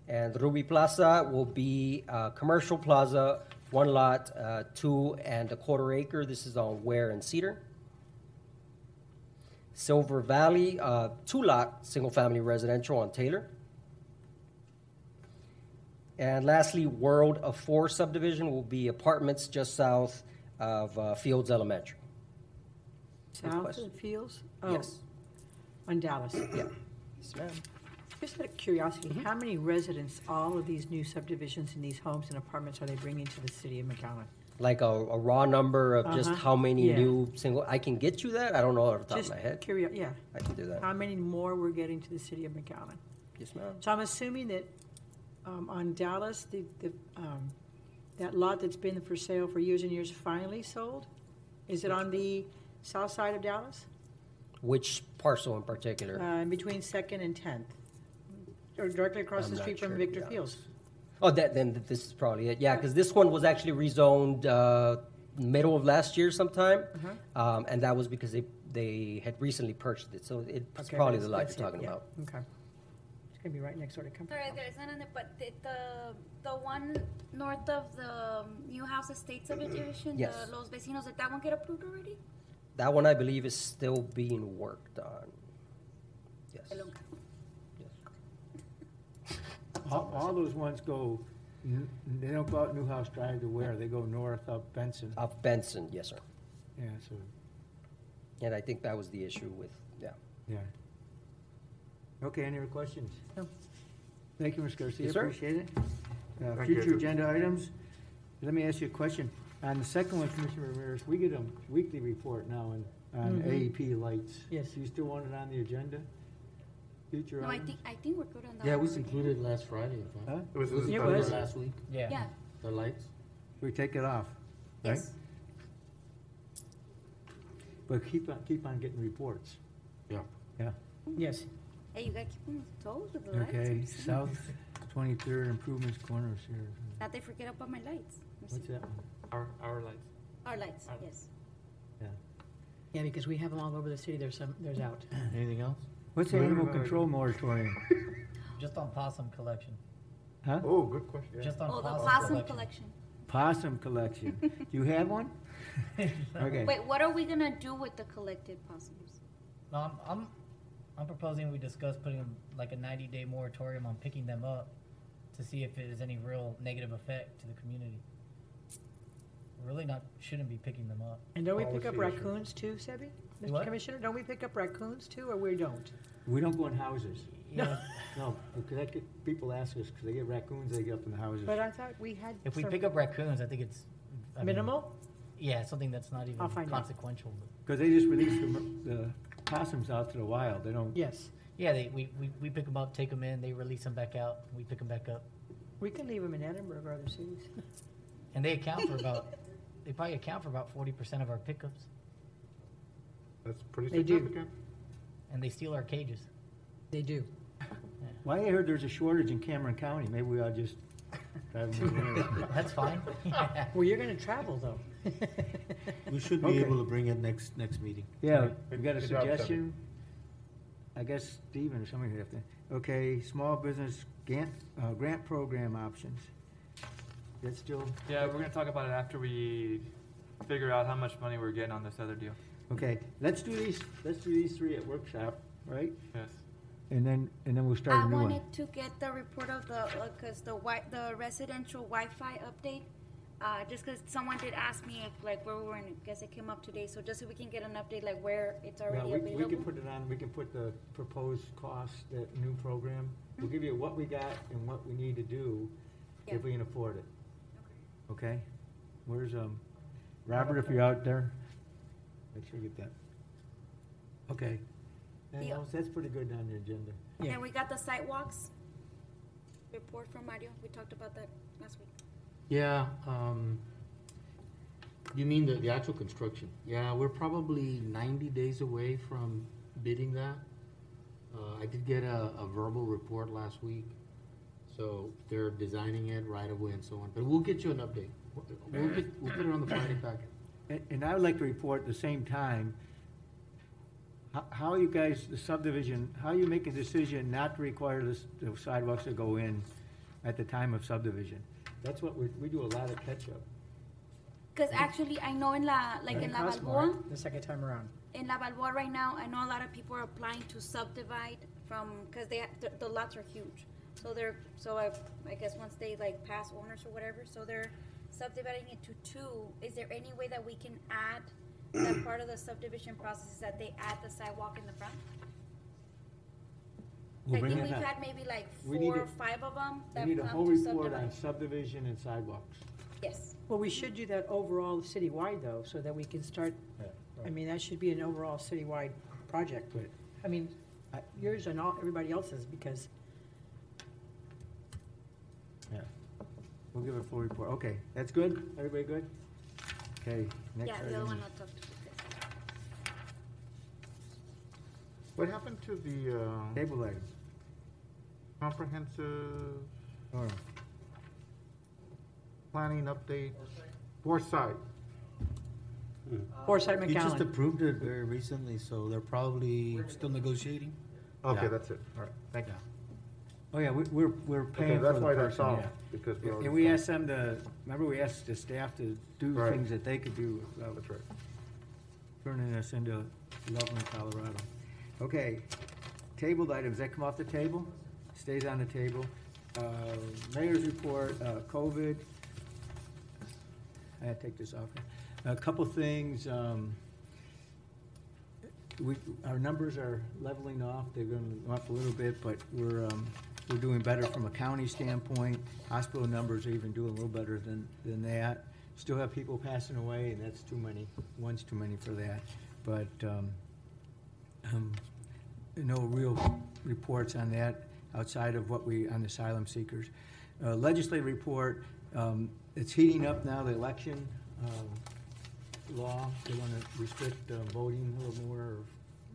And Ruby Plaza will be a commercial plaza, one lot, uh, two and a quarter acre. This is on Ware and Cedar. Silver Valley, uh, two-lot single-family residential on Taylor. And lastly, World of Four subdivision will be apartments just south of uh, Fields Elementary. South of Fields? Oh. Yes. On Dallas? Yeah. Yes, ma'am. Just out of curiosity, mm-hmm. how many residents, all of these new subdivisions in these homes and apartments are they bringing to the city of McAllen? Like a, a raw number of uh-huh. just how many yeah. new single, I can get you that? I don't know off the top just of my head. Curious, yeah. I can do that. How many more we're getting to the city of McAllen? Yes, ma'am. So I'm assuming that um, on Dallas, the, the um, that lot that's been for sale for years and years finally sold? Is it on the south side of Dallas? Which parcel in particular? Uh, between second and tenth. Or directly across I'm the street sure, from Victor yeah. Fields. Oh, that, then this is probably it. Yeah, because this one was actually rezoned uh, middle of last year sometime. Uh-huh. um, and that was because they, they had recently purchased it. So it's okay, probably the lot you're talking it, yeah. about. Okay. Gonna be right next door to Comfort. Sorry, there's none on it, but the, the the one north of the Newhouse Estates subdivision, yes. the Los Vecinos, did that one get approved already? That one, I believe, is still being worked on. Yes. Hello. Yes. all, all those ones go. They don't go out Newhouse Drive to where they go north up Benson. Up Benson, yes, sir. Yeah. So. And I think that was the issue with yeah. Yeah. Okay, any other questions? No. Thank you, Miz Garcia. Yes, appreciate it. Uh, future you. agenda items. Let me ask you a question. On the second one, Commissioner Ramirez, we get a weekly report now on, on mm-hmm. A E P lights. Yes. Do you still want it on the agenda? Future no, items? I think, I think we're good on that. Yeah, it was included last Friday. I huh? It was, it was, it was last week. Yeah. yeah. The lights. We take it off, yes. right? But keep on, keep on getting reports. Yeah. Yeah. Mm-hmm. Yes. Hey, you gotta keep them toes with the lights. Okay, South twenty-third Improvements Corners here. Not they forget about my lights. What's that one? Our, our lights. Our lights, our yes. Yeah. Yeah, because we have them all over the city. There's some, there's out. Anything else? What's the animal control moratorium? Just on possum collection. Huh? Oh, good question. Yeah. Just on oh, possum, possum collection. Possum collection. Do you have one? Okay. Wait, what are we gonna do with the collected possums? No, I'm. I'm I'm proposing we discuss putting like a ninety-day moratorium on picking them up to see if it is any real negative effect to the community. We're really not shouldn't be picking them up. And don't we Policy pick up raccoons issue. too, Sebi? Mister What? Commissioner, don't we pick up raccoons too, or we don't? We don't go in houses. Yeah. No, because that could, people ask us because they get raccoons, they get up in the houses. But I thought we had. If we pick up raccoons, I think it's I minimal. Mean, yeah, something that's not even consequential. Because they just released the. the possums out to the wild. They don't. Yes. Yeah, they, we, we, we pick them up, take them in, they release them back out, we pick them back up. We can leave them in Edinburgh or other cities. And they account for about, they probably account for about forty percent of our pickups. That's pretty significant. They do. And they steal our cages. They do. Yeah. Well, I heard there's a shortage in Cameron County. Maybe we ought to just drive them. That's fine. Yeah. Well, you're going to travel, though. We should be okay. able to bring it next next meeting. Yeah, we've got a suggestion. I guess Stephen or somebody would have to. Okay, small business grant, uh, grant program options. That's still. Yeah, we're going to talk about it after we figure out how much money we're getting on this other deal. Okay, let's do these. Let's do these three at workshop, right? Yes. And then and then we'll start I a new one. I wanted to get the report of the because uh, the wi the residential Wi-Fi update. Uh, just because someone did ask me if like where we were, and I guess it came up today. So just so we can get an update, like where it's already yeah, we, available. We can put it on. We can put the proposed cost, that new program. We'll mm-hmm. give you what we got and what we need to do yeah. if we can afford it. Okay. Okay. Where's um, Robert? If you're out there, make sure you get that. Okay. And yeah. that's pretty good on the agenda. Yeah. And we got the sidewalks report from Mario. We talked about that last week. Yeah, um, you mean the, the actual construction? Yeah, we're probably ninety days away from bidding that. Uh, I did get a, a verbal report last week, so they're designing it right away and so on. But we'll get you an update. We'll, get, we'll put it on the Friday packet. And, and I would like to report at the same time, how, how you guys, the subdivision, how you make a decision not to require this, the sidewalks to go in at the time of subdivision. That's what we we do a lot of catch up. Because actually, I know in la like right. in La Valboa, the second time around. In La Valboa right now, I know a lot of people are applying to subdivide from because they the, the lots are huge, so they're so I I guess once they like pass owners or whatever, so they're subdividing into two. Is there any way that we can add that part of the subdivision process is that they add the sidewalk in the front? We'll I think we've up. had maybe like four or five of them. That we need a whole report on subdivision and sidewalks. Yes. Well, we should do that overall citywide though, so that we can start, yeah, right. I mean, that should be an overall citywide project. Right. I mean, I, yours and all, everybody else's because. Yeah, we'll give a full report. Okay, that's good? Everybody good? Okay, next. Yeah, the other one I'll talk to. What happened to the uh, table item? Comprehensive oh. planning update. Foresight. Hmm. Uh, Foresight McCall. You just approved it very recently, so they're probably still negotiating. Okay, yeah. that's it. All right, thank you. Oh yeah, we, we're we're paying okay, that's for the why person, that's all yeah. because we and we asked them to remember we asked the staff to do right. things that they could do. Without that's right. turning us into Loveland, Colorado. Okay, tabled items that come off the table, stays on the table. Uh, mayor's report, uh, COVID. I gotta take this off. A couple things. Um, we our numbers are leveling off. They're going off a little bit, but we're um, we're doing better from a county standpoint. Hospital numbers are even doing a little better than than that. Still have people passing away, and that's too many. One's too many for that, but. Um, Um, no real reports on that outside of what we on the asylum seekers. Uh, legislative report, um, it's heating up now, the election uh, law. They want to restrict uh, voting a little more or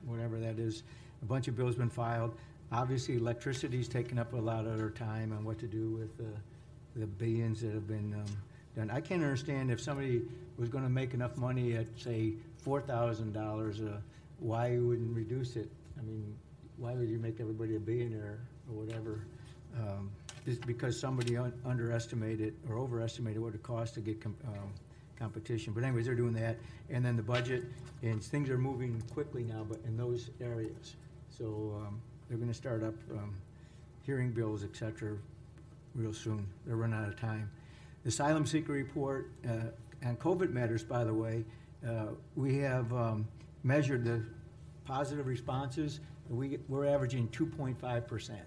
whatever that is. A bunch of bills been filed. Obviously, electricity's taken up a lot of our time on what to do with uh, the billions that have been um, done. I can't understand if somebody was going to make enough money at, say, four thousand dollars a why you wouldn't reduce it? I mean, why would you make everybody a billionaire or whatever? Um, just because somebody un underestimated or overestimated what it costs to get com um, competition. But anyways, they're doing that. And then the budget, and things are moving quickly now, but in those areas. So um, they're going to start up um, hearing bills, et cetera, real soon. They're running out of time. The asylum seeker report uh, on COVID matters, by the way, uh, we have. Um, measured the positive responses, we, we're averaging two point five percent,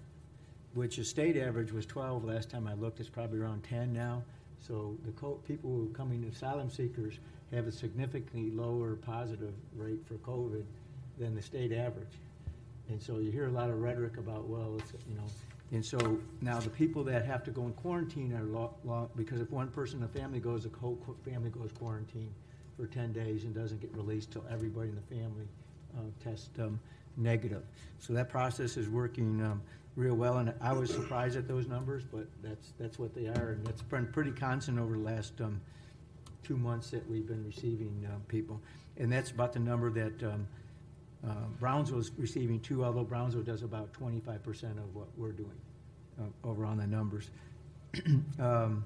which the state average was twelve last time I looked. It's probably around ten now. So the co people who are coming, asylum seekers, have a significantly lower positive rate for COVID than the state average. And so you hear a lot of rhetoric about, well, it's, you know, and so now the people that have to go in quarantine are long, long, because if one person in the family goes, the whole family goes quarantine for ten days and doesn't get released till everybody in the family uh, tests um, negative. So that process is working um, real well, and I was surprised at those numbers, but that's that's what they are, and that's been pretty constant over the last um, two months that we've been receiving uh, people. And that's about the number that um, uh, Brownsville's receiving too, although Brownsville does about twenty-five percent of what we're doing uh, over on the numbers. um,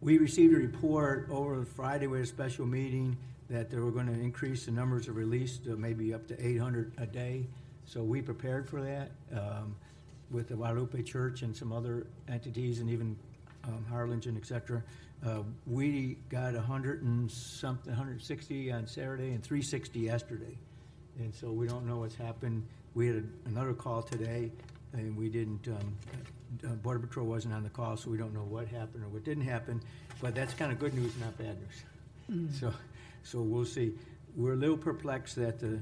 we received a report over Friday with a special meeting that they were going to increase the numbers of release to maybe up to eight hundred a day. So we prepared for that um, with the Guadalupe Church and some other entities, and even um, Harlingen, et cetera. Uh, we got one hundred and something, one hundred sixty on Saturday and three sixty yesterday. And so we don't know what's happened. We had a, another call today, and we didn't, um, uh, Border Patrol wasn't on the call, so we don't know what happened or what didn't happen. But that's kind of good news, not bad news. Mm. So, so we'll see. We're a little perplexed that the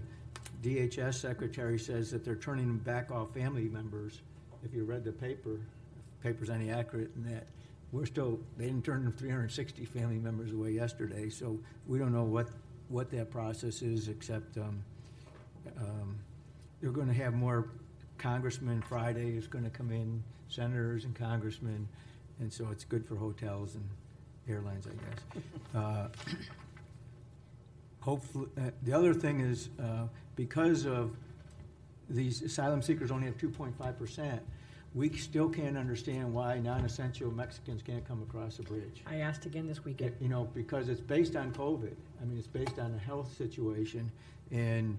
D H S secretary says that they're turning back all family members. If you read the paper, if the paper's any accurate in that, we're still, they didn't turn them three hundred sixty family members away yesterday, so we don't know what, what that process is, except um, um, they're going to have more congressmen. Friday is going to come in, senators and congressmen, and so it's good for hotels and airlines, I guess. Uh, hopefully, uh, the other thing is uh, because of these asylum seekers only have two point five percent, we still can't understand why non-essential Mexicans can't come across the bridge. I asked again this weekend. You know, because it's based on COVID. I mean, it's based on the health situation. And,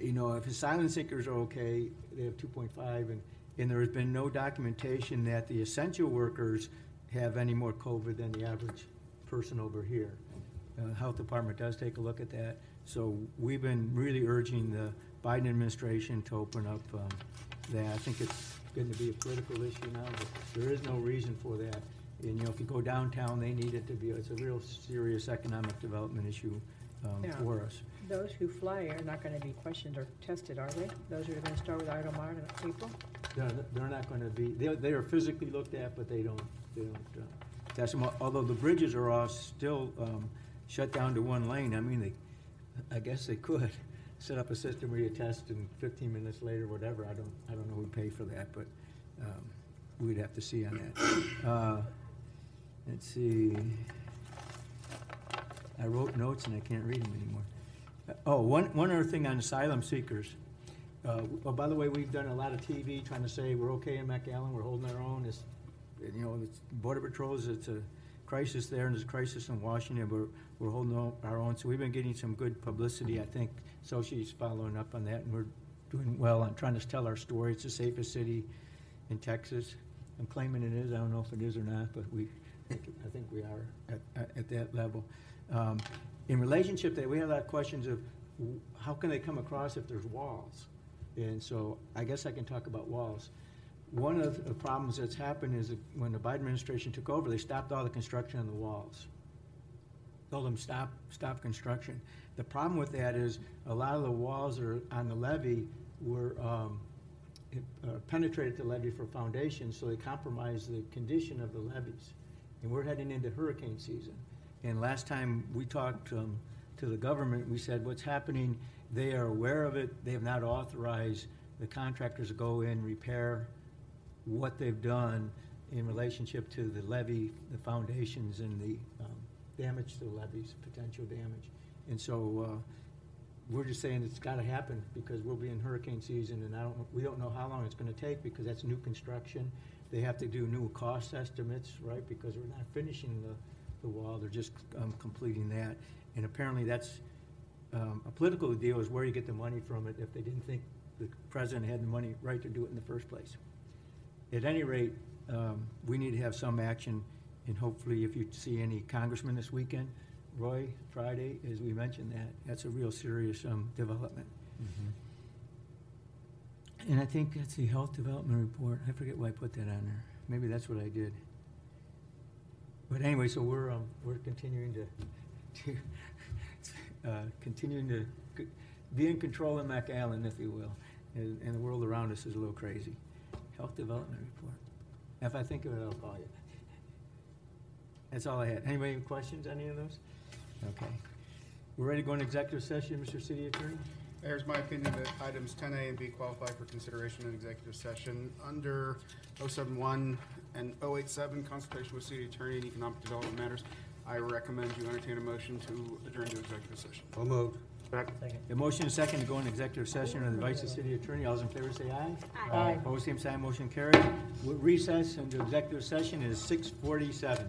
you know, if asylum seekers are okay, they have two point five, and, and there has been no documentation that the essential workers have any more COVID than the average person over here. Uh, the health department does take a look at that. So we've been really urging the Biden administration to open up um, that. I think it's going to be a political issue now, but there is no reason for that. And you know, if you go downtown, they need it to be, it's a real serious economic development issue um, yeah. for us. Those who fly are not going to be questioned or tested, are they? Those who are going to start with Idlemar in April? They're, they're not going to be, they, they are physically looked at, but they don't, they don't uh, test them. Although the bridges are all still um, shut down to one lane. I mean, they, I guess they could set up a system where you test and fifteen minutes later, whatever. I don't, I don't know who would pay for that, but um, we'd have to see on that. Uh, let's see. I wrote notes and I can't read them anymore. Uh, oh, one, one other thing on asylum seekers. Uh, oh, by the way, we've done a lot of T V trying to say we're okay in McAllen. We're holding our own. It's, you know, it's Border Patrols. It's a crisis there, and there's a crisis in Washington. We're, we're holding our own. So we've been getting some good publicity, I think. So she's following up on that, and we're doing well on trying to tell our story. It's the safest city in Texas. I'm claiming it is. I don't know if it is or not, but we, I think we are at, at that level. Um, in relationship to that, we had a lot of questions of how can they come across if there's walls? And so I guess I can talk about walls. One of the problems that's happened is that when the Biden administration took over, they stopped all the construction on the walls. Told them stop, stop construction. The problem with that is a lot of the walls that are on the levee were um, it, uh, penetrated the levee for foundations, so they compromised the condition of the levees. And we're heading into hurricane season. And last time we talked um, to the government, we said what's happening, they are aware of it. They have not authorized the contractors to go in, repair what they've done in relationship to the levee, the foundations, and the um, damage to the levees, potential damage. And so uh, we're just saying it's got to happen because we'll be in hurricane season, and I don't, we don't know how long it's going to take because that's new construction. They have to do new cost estimates, right, because we're not finishing the, the wall. They're just um, completing that. And apparently that's um, a political deal is where you get the money from it if they didn't think the president had the money right to do it in the first place. At any rate, um, we need to have some action, and hopefully if you see any congressmen this weekend, Roy, Friday, as we mentioned that, that's a real serious um, development. Mm-hmm. And I think that's the health development report. I forget why I put that on there. Maybe that's what I did. But anyway, so we're um, we're continuing to, to uh, continuing to be in control in Mac Allen, if you will. And, and the world around us is a little crazy. Health development report. If I think of it, I'll call you. That's all I had. Anybody have questions, any of those? Okay. We're ready to go into executive session, Mister City Attorney. There's my opinion that items ten A and B qualify for consideration in executive session under oh seven one and oh eight seven, consultation with City Attorney and Economic Development Matters. I recommend you entertain a motion to adjourn to executive session. So moved. Second. Second. The motion is second to go into executive session under the advice of City Attorney. All those in favor say aye. Aye. Aye. Opposed, same sign, motion carried. We'll recess into executive session is six forty-seven.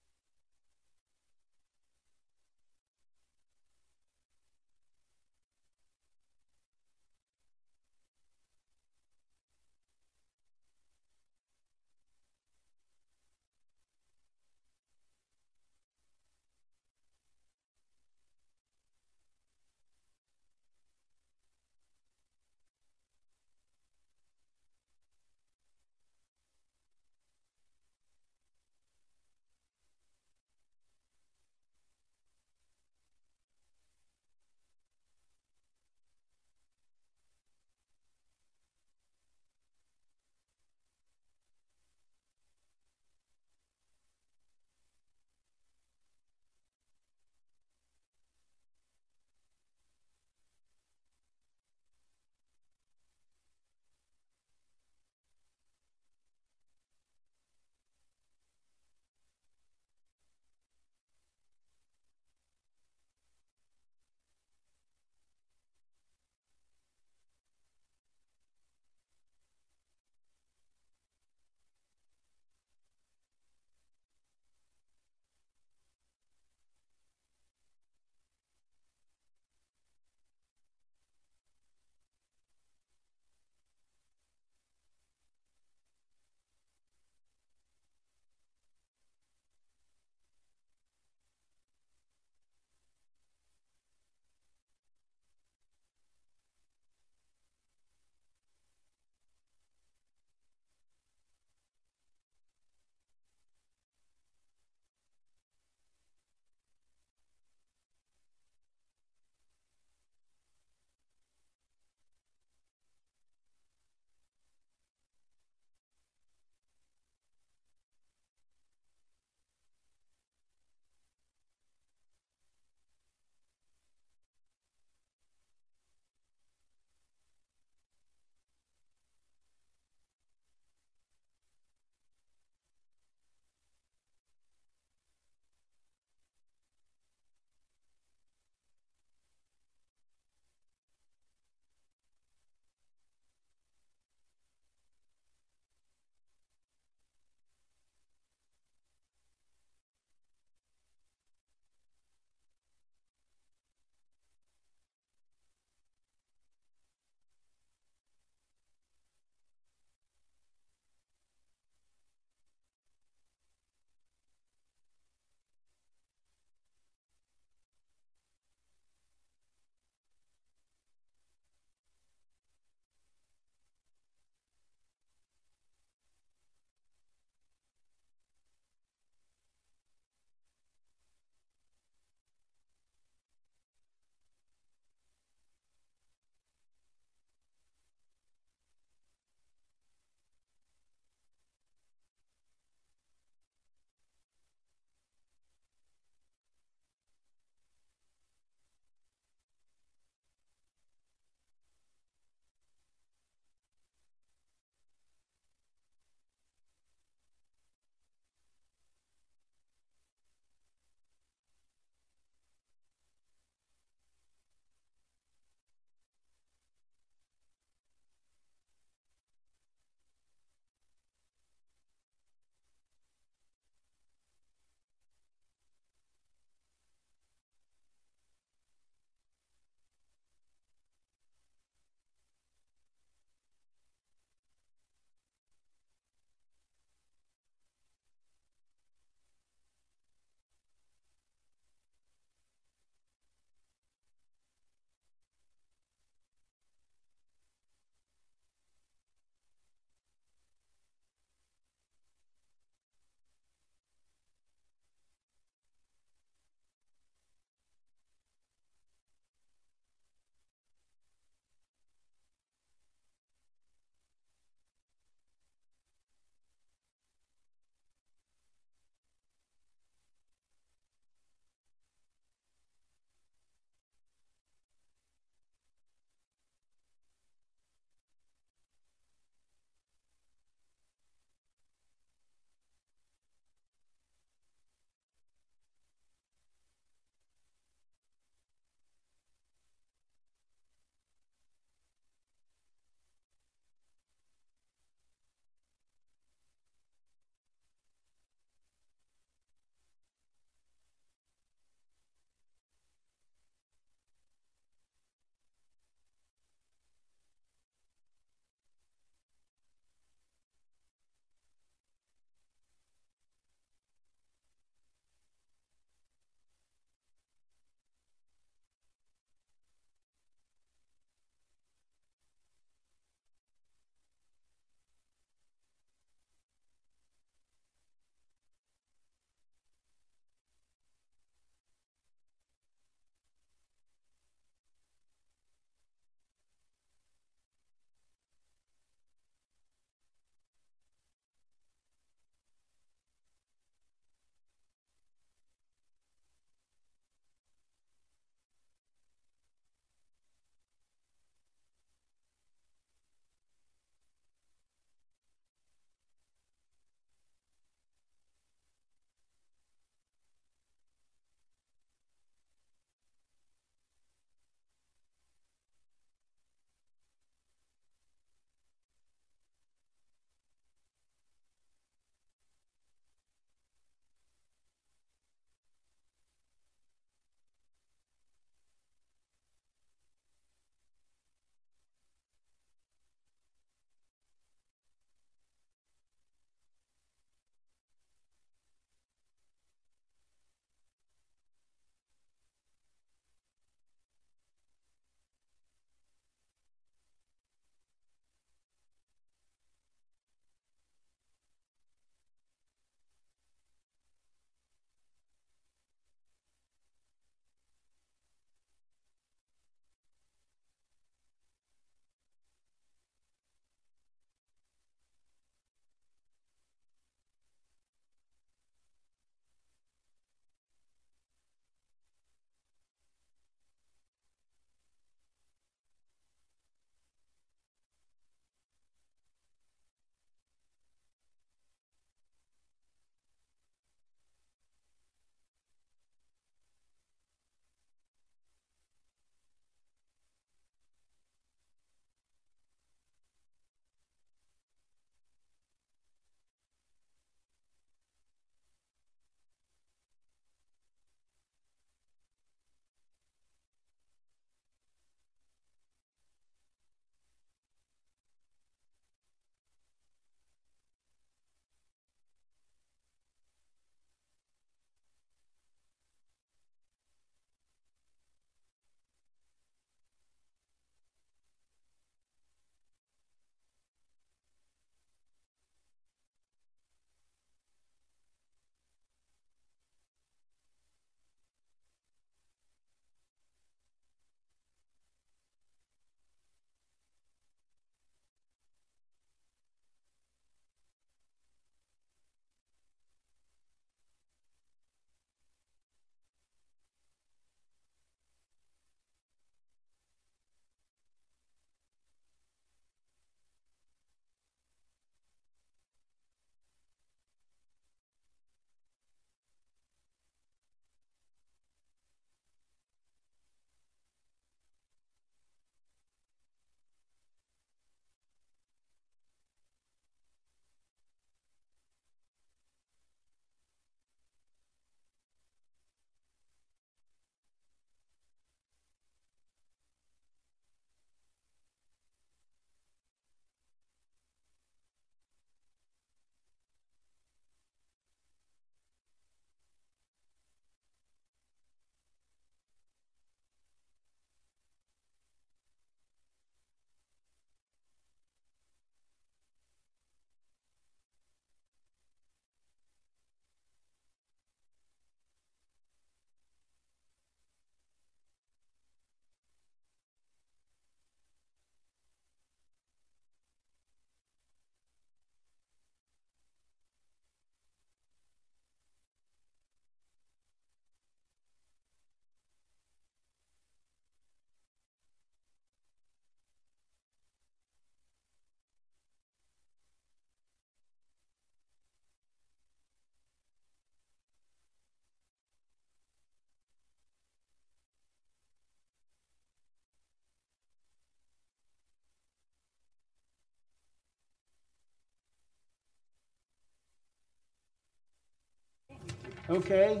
Okay,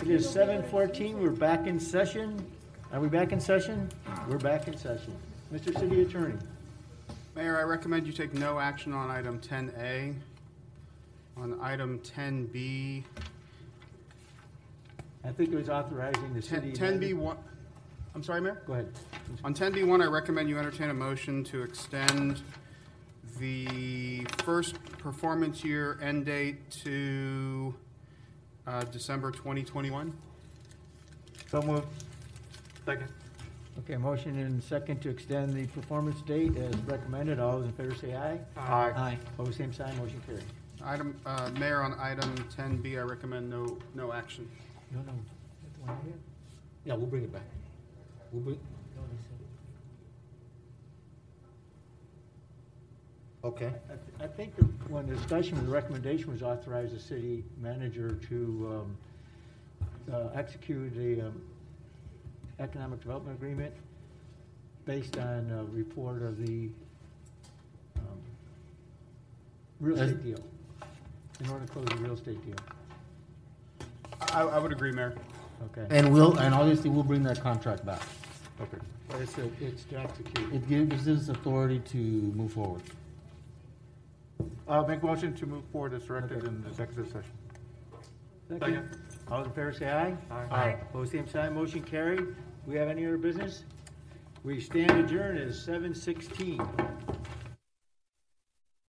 it is seven fourteen. We're back in session. Are we back in session? We're back in session. Mister City Attorney. Mayor, I recommend you take no action on item ten A. On item ten B, I think it was authorizing the city. ten B one, I'm sorry, Mayor? Go ahead. On ten B one, I recommend you entertain a motion to extend the first performance year end date to uh, December twenty twenty-one. So moved. Second. Okay, motion and second to extend the performance date as recommended. All those in favor say aye. Aye. Aye. Opposed, same sign, motion carried. Item, uh, Mayor, on item ten B, I recommend no no action. No, no. The one here? Yeah, we'll bring it back. We'll bring. Okay. I, th I think the, when the discussion and the recommendation was authorized, the city manager to um, uh, execute the um, economic development agreement based on a report of the um, real estate deal. In order to close the real estate deal. I, I would agree, Mayor. Okay. And we'll, and obviously we'll bring that contract back. Okay. But it's, a, it's to execute. It gives us authority to move forward. I'll make a motion to move forward as directed okay. in the executive session. Second. Second. All those in favor say aye. Aye. Aye. Opposed, same sign. Motion carried. Do we have any other business? We stand adjourned at seven sixteen.